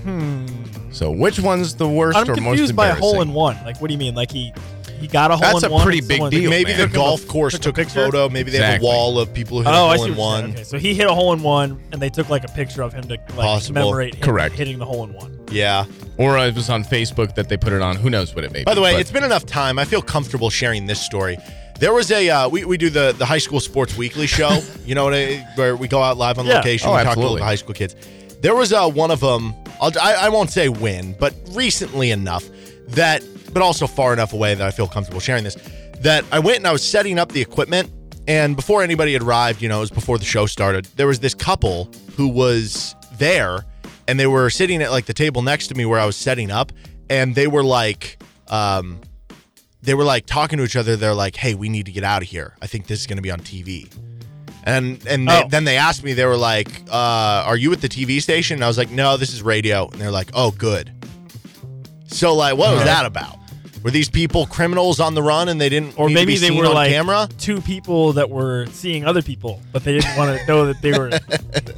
Hmm. So, which one's the worst I'm or most embarrassing? I'm confused by a hole-in-one. Like, what do you mean? Like, he... He got a hole That's in a one. That's a pretty big deal. Maybe man. the golf course took, took a, a photo. Maybe they exactly. have a wall of people who hit oh, a hole in one. Okay, so he hit a hole in one, and they took like a picture of him to like, commemorate him Correct. hitting the hole in one. Yeah. Or it was on Facebook that they put it on. Who knows what it may be. By the way, but, it's been enough time. I feel comfortable sharing this story. There was a uh, we we do the, the high school sports weekly show. you know what? I, where we go out live on yeah. location. Oh, we absolutely. talk to the high school kids. There was uh, one of them. I'll, I I won't say when, but recently enough that. But also far enough away that I feel comfortable sharing this, that I went and I was setting up the equipment, and before anybody had arrived, you know, it was before the show started, there was this couple who was there, and they were sitting at, like, the table next to me where I was setting up, and they were, like, um, they were, like, talking to each other. They're like, hey, we need to get out of here. I think this is going to be on T V. And and oh. they, then they asked me, they were like, uh, are you at the T V station? And I was like, no, this is radio. And they're like, oh, good. So, like, what was that about? Were these people criminals on the run and they didn't or maybe they were like camera? Two people that were seeing other people, but they didn't want to know that they were.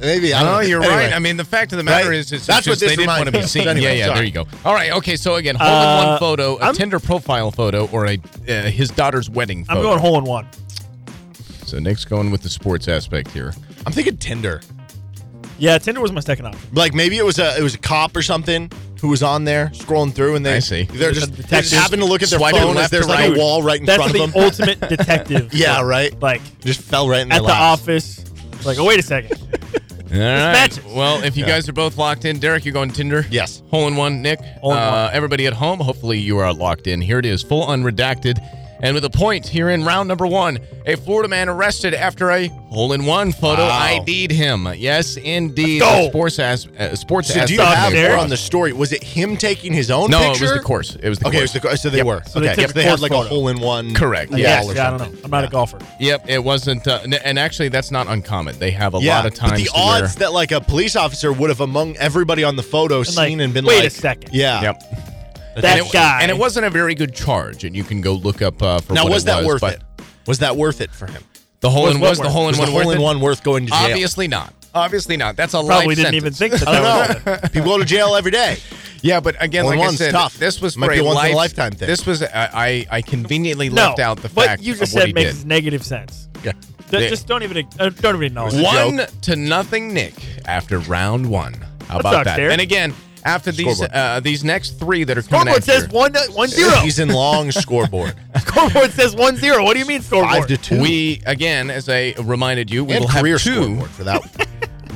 Maybe. I don't know. You're anyway. right. I mean, the fact of the matter right? is it's That's just what this they didn't want to be seen. anyway, yeah, yeah. Sorry. There you go. All right. Okay. So, again, hole in uh, one photo, a I'm, Tinder profile photo, or a uh, his daughter's wedding photo. I'm going hole in one. So, Nick's going with the sports aspect here. I'm thinking Tinder. Yeah, Tinder was my second option. Like, maybe it was a it was a cop or something. Who was on there scrolling through, and they, I see. they're just, they just happen to look at their phone as there's right. like a wall right in That's front of them. That's the ultimate detective. Yeah, right? Like, just fell right in their At laps. the office. Like, oh, wait a second. All right. Well, if you yeah. guys are both locked in, Derek, you're going Tinder? Yes. Hole in one, Nick. Hole in uh, one. Everybody at home, hopefully you are locked in. Here it is, full unredacted. And with a point here in round number one, a Florida man arrested after a hole-in-one photo wow. ID'd him. Yes, indeed. Oh. Sports ass, uh, sports so ass. Do you have more on the story? Was it him taking his own no, picture? No, it was the course. It was the okay, course. Okay, so they yep. were. So okay, they, yep. the they had like photo. a hole-in-one. Correct. Like yeah, yes, I don't know. I'm not yeah. a golfer. Yep, it wasn't. Uh, and actually, that's not uncommon. They have a yeah, lot of times. But the odds that like a police officer would have among everybody on the photo and seen like, and been wait like, wait a second. Yeah. Yep. That and it, guy. And it wasn't a very good charge, and you can go look up uh, for now, what was it was. Now, was that worth it? Was that worth it for him? The hole in was the hole in one worth it? Was the hole in one worth going to jail? Obviously not. Obviously not. That's a life sentence. Probably didn't even think that that was it. People go to jail every day. Yeah, but again, like I said, tough. this was for a, life, a lifetime thing. This was, uh, I, I conveniently no, left out the fact of what he did. What you just said makes negative sense. Yeah. Just don't even acknowledge it. One to nothing, Nick, after round one. How about that? that? And again, after these uh, these next three that are coming out, scoreboard says one zero. Season-long scoreboard. Scoreboard says one zero. What do you mean scoreboard? five to two. We, again, as I reminded you, we and will have two. Scoreboard for that one.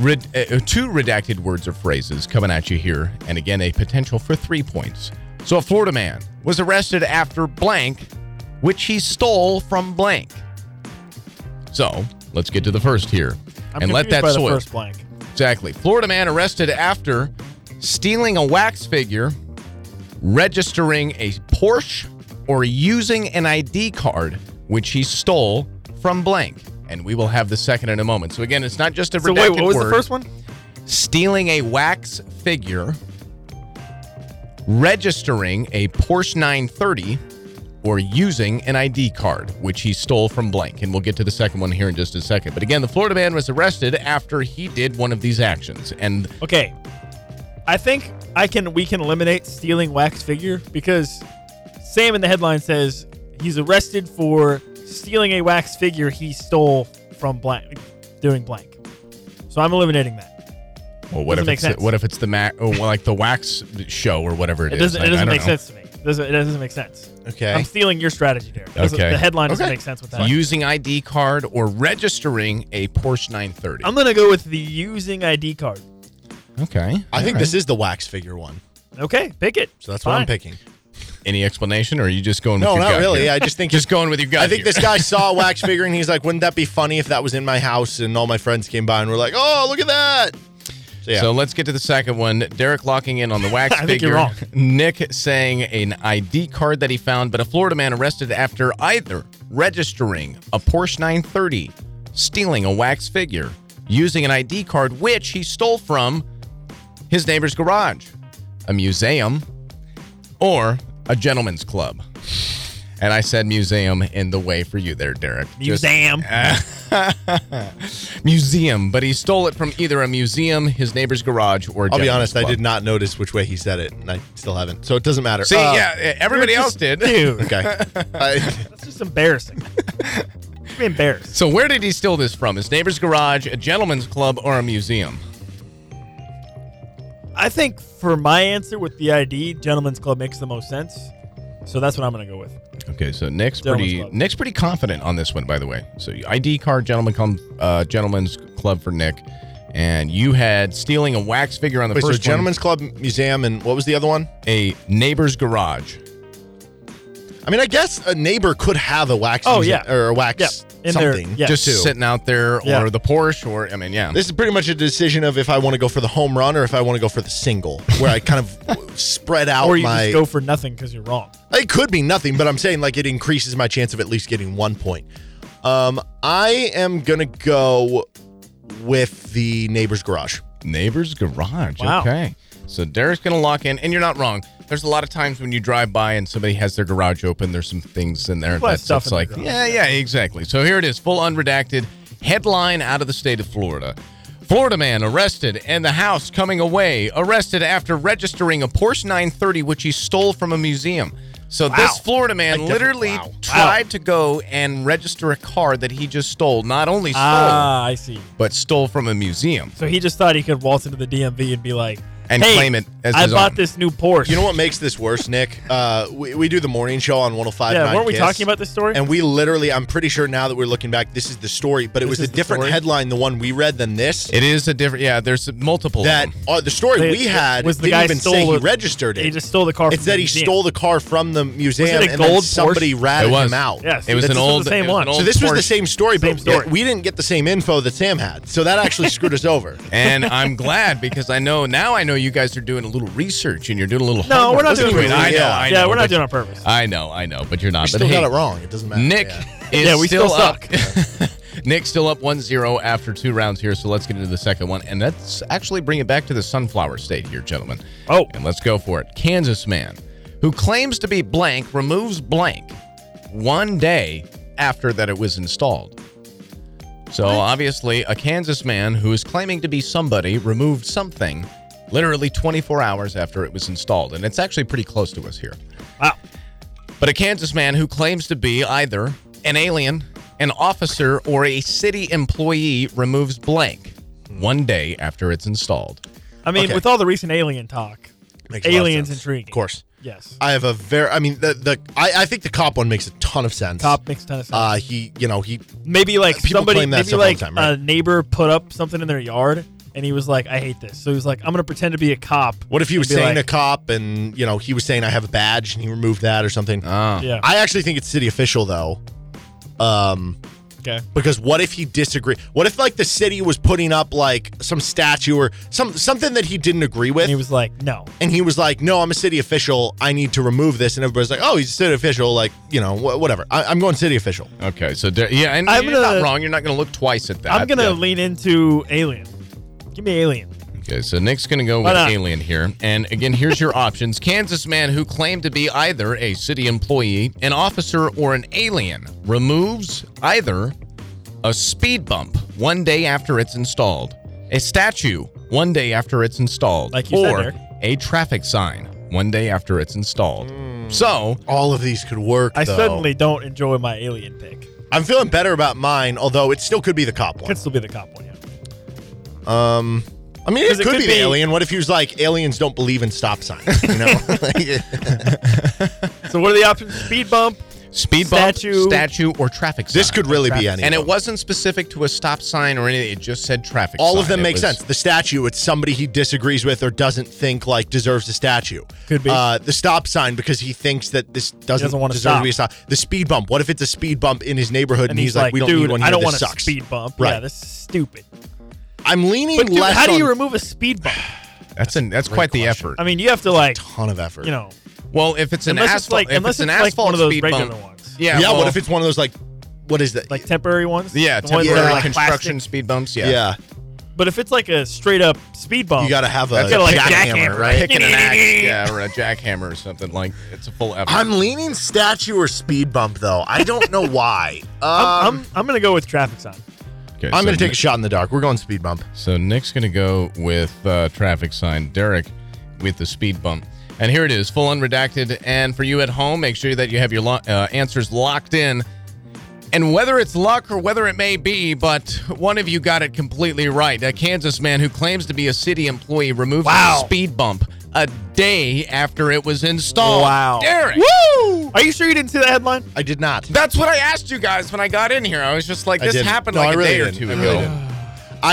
Red, uh, two redacted words or phrases coming at you here, and again, a potential for three points. So a Florida man was arrested after blank, which he stole from blank. So let's get to the first here. I'm and let that by soil. The first blank. Exactly. Florida man arrested after stealing a wax figure, registering a Porsche, or using an I D card, which he stole from blank. And we will have the second in a moment. So, again, it's not just a redacted word. So, wait, what was word. the first one? Stealing a wax figure, registering a Porsche nine thirty, or using an I D card, which he stole from blank. And we'll get to the second one here in just a second. But, again, the Florida man was arrested after he did one of these actions. And okay. I think I can. we can eliminate stealing wax figure because Sam in the headline says he's arrested for stealing a wax figure he stole from blank, doing blank. So I'm eliminating that. Well, what doesn't if it's the, what if it's the ma- oh, well, like the wax show or whatever it, it is? Doesn't, like, it doesn't make know. sense to me. It doesn't, it doesn't make sense. Okay, I'm stealing your strategy, Derek. Okay, the headline doesn't okay. make sense with that. Using I D card or registering a Porsche nine thirty. I'm gonna go with the using I D card. Okay, I All think right. this is the wax figure one. Okay, pick it. So that's Fine. what I'm picking. Any explanation, or are you just going with no, your gut? No, not really. Here? I just think just going with your gut. I think here. This guy saw a wax figure, and he's like, wouldn't that be funny if that was in my house, and all my friends came by and were like, oh, look at that. So, yeah. So let's get to the second one. Derek locking in on the wax I figure. Think you're wrong. Nick saying an I D card that he found, but a Florida man arrested after either registering a Porsche nine thirty, stealing a wax figure, using an I D card, which he stole from his neighbor's garage, a museum, or a gentleman's club. And I said museum in the way for you there, Derek. Museum. Just, uh, museum. But he stole it from either a museum, his neighbor's garage, or a I'll be honest, club. I did not notice which way he said it, and I still haven't. So it doesn't matter. See, uh, yeah, everybody just, else did. Dude. Okay. I, That's just embarrassing. You'd be embarrassed. So where did he steal this from? His neighbor's garage, a gentleman's club, or a museum? I think for my answer with the I D, Gentleman's Club makes the most sense. So that's what I'm going to go with. Okay, so Nick's pretty Club. Nick's pretty confident on this one, by the way. So I D card, Gentleman Club, uh, Gentleman's Club for Nick. And you had stealing a wax figure on the Wait, first so one. Gentleman's Club, Museum, and what was the other one? A neighbor's garage. I mean, I guess a neighbor could have a wax oh, museum, yeah. or a wax yeah. in something. Their, yeah. Just too. sitting out there or yeah. the Porsche or, I mean, yeah. This is pretty much a decision of if I want to go for the home run or if I want to go for the single, where I kind of spread out my. Or you my, just go for nothing because you're wrong. It could be nothing, but I'm saying like it increases my chance of at least getting one point. Um, I am going to go with the neighbor's garage. Neighbor's garage. Wow. Okay. So Derek's going to lock in, and you're not wrong. There's a lot of times when you drive by and somebody has their garage open, there's some things in there that's stuff like, yeah, yeah, exactly. So here it is, full unredacted headline out of the state of Florida. Florida man arrested and the house coming away, arrested after registering a Porsche nine thirty, which he stole from a museum. So wow. this Florida man literally wow. tried wow. to go and register a car that he just stole. Not only stole, ah, I see. but stole from a museum. So he just thought he could waltz into the D M V and be like, And hey, claim it as I his bought own. This new Porsche. You know what makes this worse, Nick? Uh, we, we do the morning show on one oh five point nine Yeah, weren't we Kiss, talking about this story? And we literally, I'm pretty sure now that we're looking back, this is the story, but it this was a different story? headline, the one we read, than this. It is a different, yeah, there's multiple. That uh, The story they, we had was the didn't guy even stole say he registered it. He just stole the car it's from the museum. It's that he stole the car from the museum was it a and gold then somebody Porsche? ratted him out. Yes, it was an old the same one. So this was the same story, but we didn't get the same info that Sam had. So that actually screwed us over. And I'm glad because I know now I know you guys are doing a little research and you're doing a little. No, homework. we're not That's doing. Really, I know, yeah. I know. Yeah, we're not doing on purpose. I know, I know, but you're not. You still but got hey, it wrong. It doesn't matter. Nick yeah. is yeah, we still, still up. Suck. Nick's still up one zero after two rounds here, so let's get into the second one, and let's actually bring it back to the Sunflower State here, gentlemen. Oh, and let's go for it. Kansas man who claims to be blank removes blank one day after that it was installed. So what? Obviously, a Kansas man who is claiming to be somebody removed something literally twenty-four hours after it was installed. And it's actually pretty close to us here. Wow. But a Kansas man who claims to be either an alien, an officer, or a city employee removes blank one day after it's installed. I mean, okay. With all the recent alien talk, makes aliens intriguing. Of course. Yes. I have a very, I mean, the, the I, I think the cop one makes a ton of sense. Cop makes a ton of sense. Uh, he, you know, he. Maybe like somebody, maybe like time, right? A neighbor put up something in their yard and he was like, I hate this. So he was like, I'm going to pretend to be a cop. What if he was saying like, a cop and, you know, he was saying I have a badge and he removed that or something? Oh. Yeah. I actually think it's city official though. Um, Okay. Because what if he disagreed? What if like the city was putting up like some statue or some something that he didn't agree with? And he was like, no. And he was like, no, I'm a city official. I need to remove this. And everybody's like, oh, he's a city official. Like, you know, wh- whatever. I- I'm going city official. Okay. So, de- yeah, and I'm you're gonna, not wrong. You're not going to look twice at that. I'm going to yeah. lean into alien. Give me alien. Okay, so Nick's going to go with alien here. And again, here's your options. Kansas man who claimed to be either a city employee, an officer, or an alien removes either a speed bump one day after it's installed, a statue one day after it's installed, like you or said, a traffic sign one day after it's installed. Mm. So all of these could work, I though. Suddenly don't enjoy my alien pick. I'm feeling better about mine, although it still could be the cop one. It could still be the cop one, yeah. Um... I mean, it could, it could be, be the alien. What if he was like, aliens don't believe in stop signs, you know? So what are the options? Speed bump, Speed bump, statue, statue or traffic sign. This could really be any. And it wasn't specific to a stop sign or anything. It just said traffic sign. All of them make sense. The statue, it's somebody he disagrees with or doesn't think like deserves a statue. Could be. Uh, the stop sign because he thinks that this doesn't, doesn't deserve to be a stop. The speed bump. What if it's a speed bump in his neighborhood and he's like, we don't need one here. I don't want a speed bump. Yeah, this is stupid. I'm leaning but dude, less how do you on... remove a speed bump? That's an that's, that's quite the question. Effort. I mean, you have to like a ton of effort. You know. Well, if it's an asphalt, like, if it's an like asphalt one of those speed regular bump, ones. Yeah. Yeah. Well, what if it's one of those like, what is that? Like temporary ones. Yeah. The temporary ones are, like, construction plastic. Speed bumps. Yeah. Yeah. But if it's like a straight up speed bump, you got to have a, a jackhammer, like jack right? Picking an axe, yeah, or a jackhammer or something like. It's a full effort. I'm leaning statue or speed bump though. I don't know why. Um, I'm I'm, I'm going to go with traffic sign. Okay, I'm so going to take Nick, a shot in the dark. We're going speed bump. So Nick's going to go with uh, traffic sign. Derek with the speed bump. And here it is, full unredacted. And for you at home, make sure that you have your lo- uh, answers locked in. And whether it's luck or whether it may be, but one of you got it completely right. A Kansas man who claims to be a city employee removed wow. a speed bump a day after it was installed. Wow. Derek. Woo! Are you sure you didn't see the headline? I did not. That's what I asked you guys when I got in here. I was just like, this happened no, like I a really day didn't. Or two ago. I,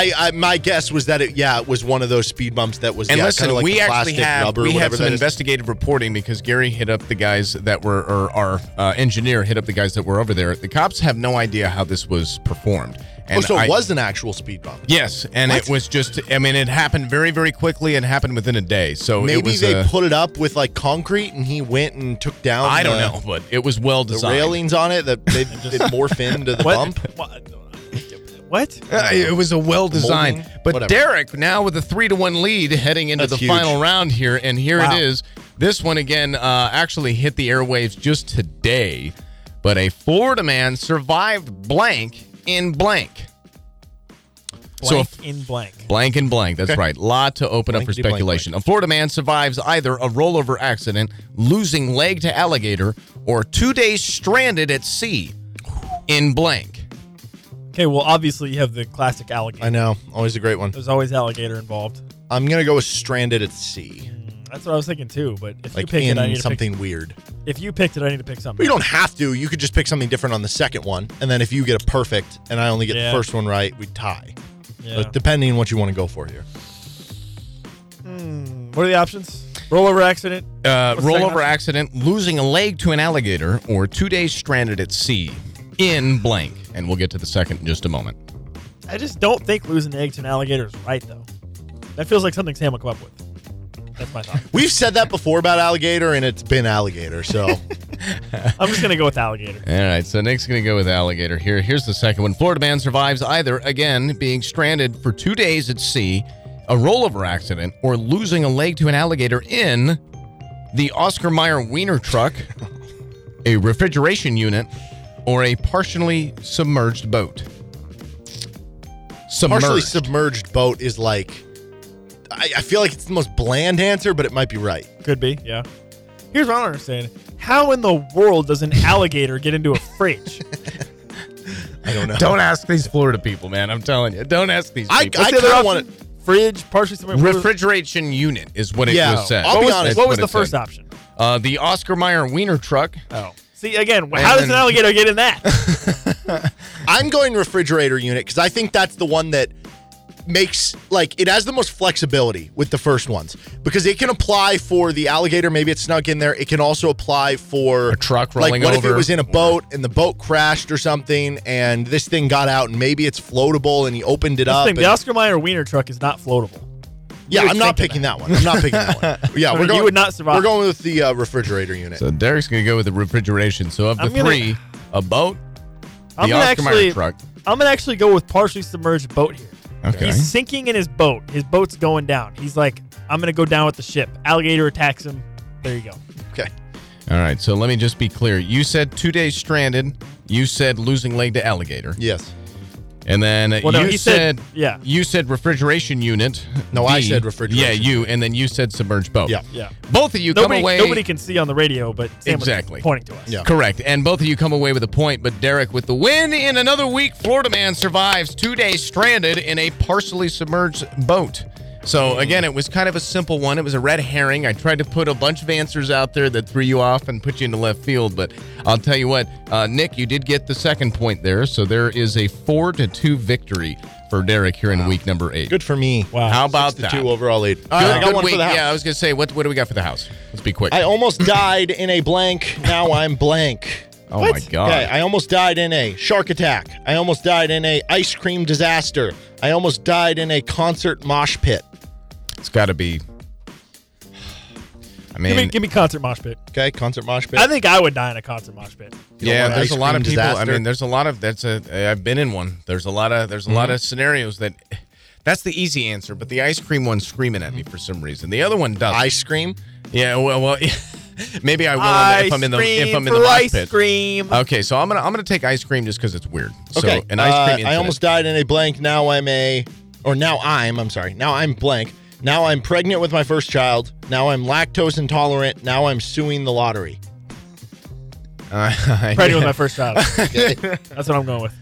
really I, I my guess was that it yeah, it was one of those speed bumps that was and yeah, listen, like we actually have we have some investigative reporting because Gary hit up the guys that were or our uh, engineer hit up the guys that were over there. The cops have no idea how this was performed. And oh, so it I, was an actual speed bump. Yes, and what? It was just, I mean, it happened very, very quickly and happened within a day. So maybe it was, they uh, put it up with, like, concrete and he went and took down I the, don't know, but it was well designed. The railings on it that they did morph into the what? Bump. What? What? Uh, it was a well-designed. Molding? But whatever. Derek, now with a three to one lead heading into That's the huge. Final round here, and here wow. it is. This one, again, uh, actually hit the airwaves just today, but a Florida man survived blank. In blank. Blank so, in blank. Blank in blank. That's okay. right. Lot to open blank up for speculation. Blank. A Florida man survives either a rollover accident, losing leg to alligator, or two days stranded at sea in blank. Okay, well, obviously you have the classic alligator. I know. Always a great one. There's always alligator involved. I'm going to go with stranded at sea. That's what I was thinking too, but if like you picked it, I need to something pick, weird. If you picked it, I need to pick something. We don't have to. You could just pick something different on the second one, and then if you get a perfect and I only get yeah. the first one right, we tie. Yeah. So depending on what you want to go for here. Hmm. What are the options? Rollover accident. Uh, rollover accident, losing a leg to an alligator, or two days stranded at sea in blank. And we'll get to the second in just a moment. I just don't think losing an egg to an alligator is right though. That feels like something Sam will come up with. That's my thought. We've said that before about alligator, and it's been alligator, so. I'm just going to go with alligator. All right, so Nick's going to go with alligator here. Here's the second one. Florida man survives either, again, being stranded for two days at sea, a rollover accident, or losing a leg to an alligator in the Oscar Mayer wiener truck, a refrigeration unit, or a partially submerged boat. Submerged. Partially submerged boat is like... I, I feel like it's the most bland answer, but it might be right. Could be, yeah. Here's what I don't understand. How in the world does an alligator get into a fridge? I don't know. Don't ask these Florida people, man. I'm telling you. Don't ask these people. I, I kind of want to... Fridge, partially something. Refrigeration unit is what it yeah. was said. I'll what be was, honest. What was what the first said. option? Uh, the Oscar Mayer Wiener truck. Oh. See, again, how and, does an alligator get in that? I'm going refrigerator unit because I think that's the one that makes, like, it has the most flexibility with the first ones. Because it can apply for the alligator. Maybe it snuck in there. It can also apply for a truck rolling over. Like, what over. if it was in a boat and the boat crashed or something and this thing got out and maybe it's floatable and he opened it this up. Thing, and, the Oscar Mayer Wiener truck is not floatable. Yeah, I'm not picking that. that one. I'm not picking that one. Yeah, we're going, you would not survive. We're going with the uh, refrigerator unit. So Derek's going to go with the refrigeration. So of the gonna, three, a boat, I'm the Oscar Mayer truck. I'm going to actually go with partially submerged boat here. Okay. He's sinking in his boat. His boat's going down. He's like, I'm going to go down with the ship. Alligator attacks him. There you go. Okay. All right, so let me just be clear. You said two days stranded. You said losing leg to alligator. Yes. And then well, no, you said, said yeah. you said refrigeration unit. No, D, I said refrigeration. Yeah, you. And then you said submerged boat. Yeah. yeah. Both of you nobody, come away. Nobody can see on the radio, but Sam exactly. was pointing to us. Yeah. Correct. And both of you come away with a point, but Derek with the win. In another week, Florida man survives two days stranded in a partially submerged boat. So, again, it was kind of a simple one. It was a red herring. I tried to put a bunch of answers out there that threw you off and put you into left field. But I'll tell you what, uh, Nick, you did get the second point there. So there is a four to two victory for Derek here in wow. week number eight. Good for me. Wow. How about Six to that? Two overall eight. Good, uh, I got good one week. For the house. Yeah, I was going to say, what, what do we got for the house? Let's be quick. I almost died in a blank. Now I'm blank. Oh, what? my God. Okay, I almost died in a shark attack. I almost died in a ice cream disaster. I almost died in a concert mosh pit. It's got to be. I mean, give me, give me concert mosh pit. Okay, concert mosh pit. I think I would die in a concert mosh pit. You yeah, there's a lot of people. Disaster. I mean, there's a lot of that's a. I've been in one. There's a lot of there's a mm-hmm. lot of scenarios that. That's the easy answer, but the ice cream one's screaming at me for some reason. The other one doesn't. Ice cream? Yeah. Well, well, maybe I will ice if I'm in the if I'm in the mosh pit. Ice cream. Okay, so I'm gonna I'm gonna take ice cream just because it's weird. Okay. So an ice cream. Uh, incident. I almost died in a blank. Now I'm a. Or now I'm. I'm sorry. Now I'm blank. Now I'm pregnant with my first child. Now I'm lactose intolerant. Now I'm suing the lottery. Uh, pregnant yeah. with my first child. Okay. That's what I'm going with.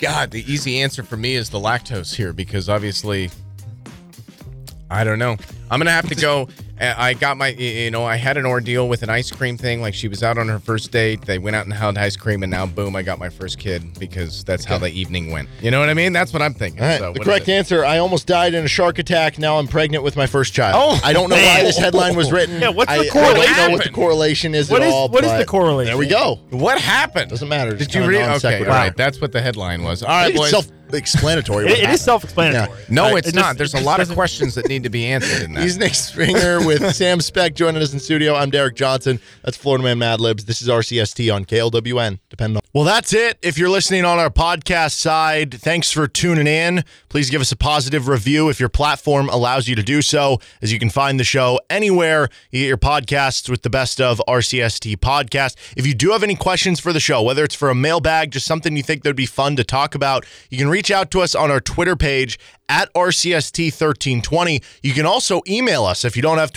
God, the easy answer for me is the lactose here because obviously, I don't know. I'm going to have to go. I got my, you know, I had an ordeal with an ice cream thing. Like she was out on her first date. They went out and had ice cream and now, boom, I got my first kid because that's okay. how the evening went. You know what I mean? That's what I'm thinking. All right. So, the correct answer, I almost died in a shark attack. Now I'm pregnant with my first child. Oh, I don't know man. why this headline was written. Yeah, what's the I, correlation? I don't know what the correlation is what at is, all. What is the correlation? There we go. What happened? Doesn't matter. Just Did you read? Okay, wow. all right. That's what the headline was. All right, boys. Self-explanatory. It, it is self-explanatory. Yeah. No, it's it not. Just, There's a lot of questions that need to be answered in that. He's Nick Springer with Sam Speck joining us in studio. I'm Derek Johnson. That's Florida Man Mad Libs. This is R C S T on K L W N. Depend on. Well, that's it. If you're listening on our podcast side, thanks for tuning in. Please give us a positive review if your platform allows you to do so, as you can find the show anywhere you get your podcasts with the best of R C S T podcast. If you do have any questions for the show, whether it's for a mailbag, just something you think that would be fun to talk about, you can read Reach out to us on our Twitter page at R C S T thirteen twenty. You can also email us if you don't have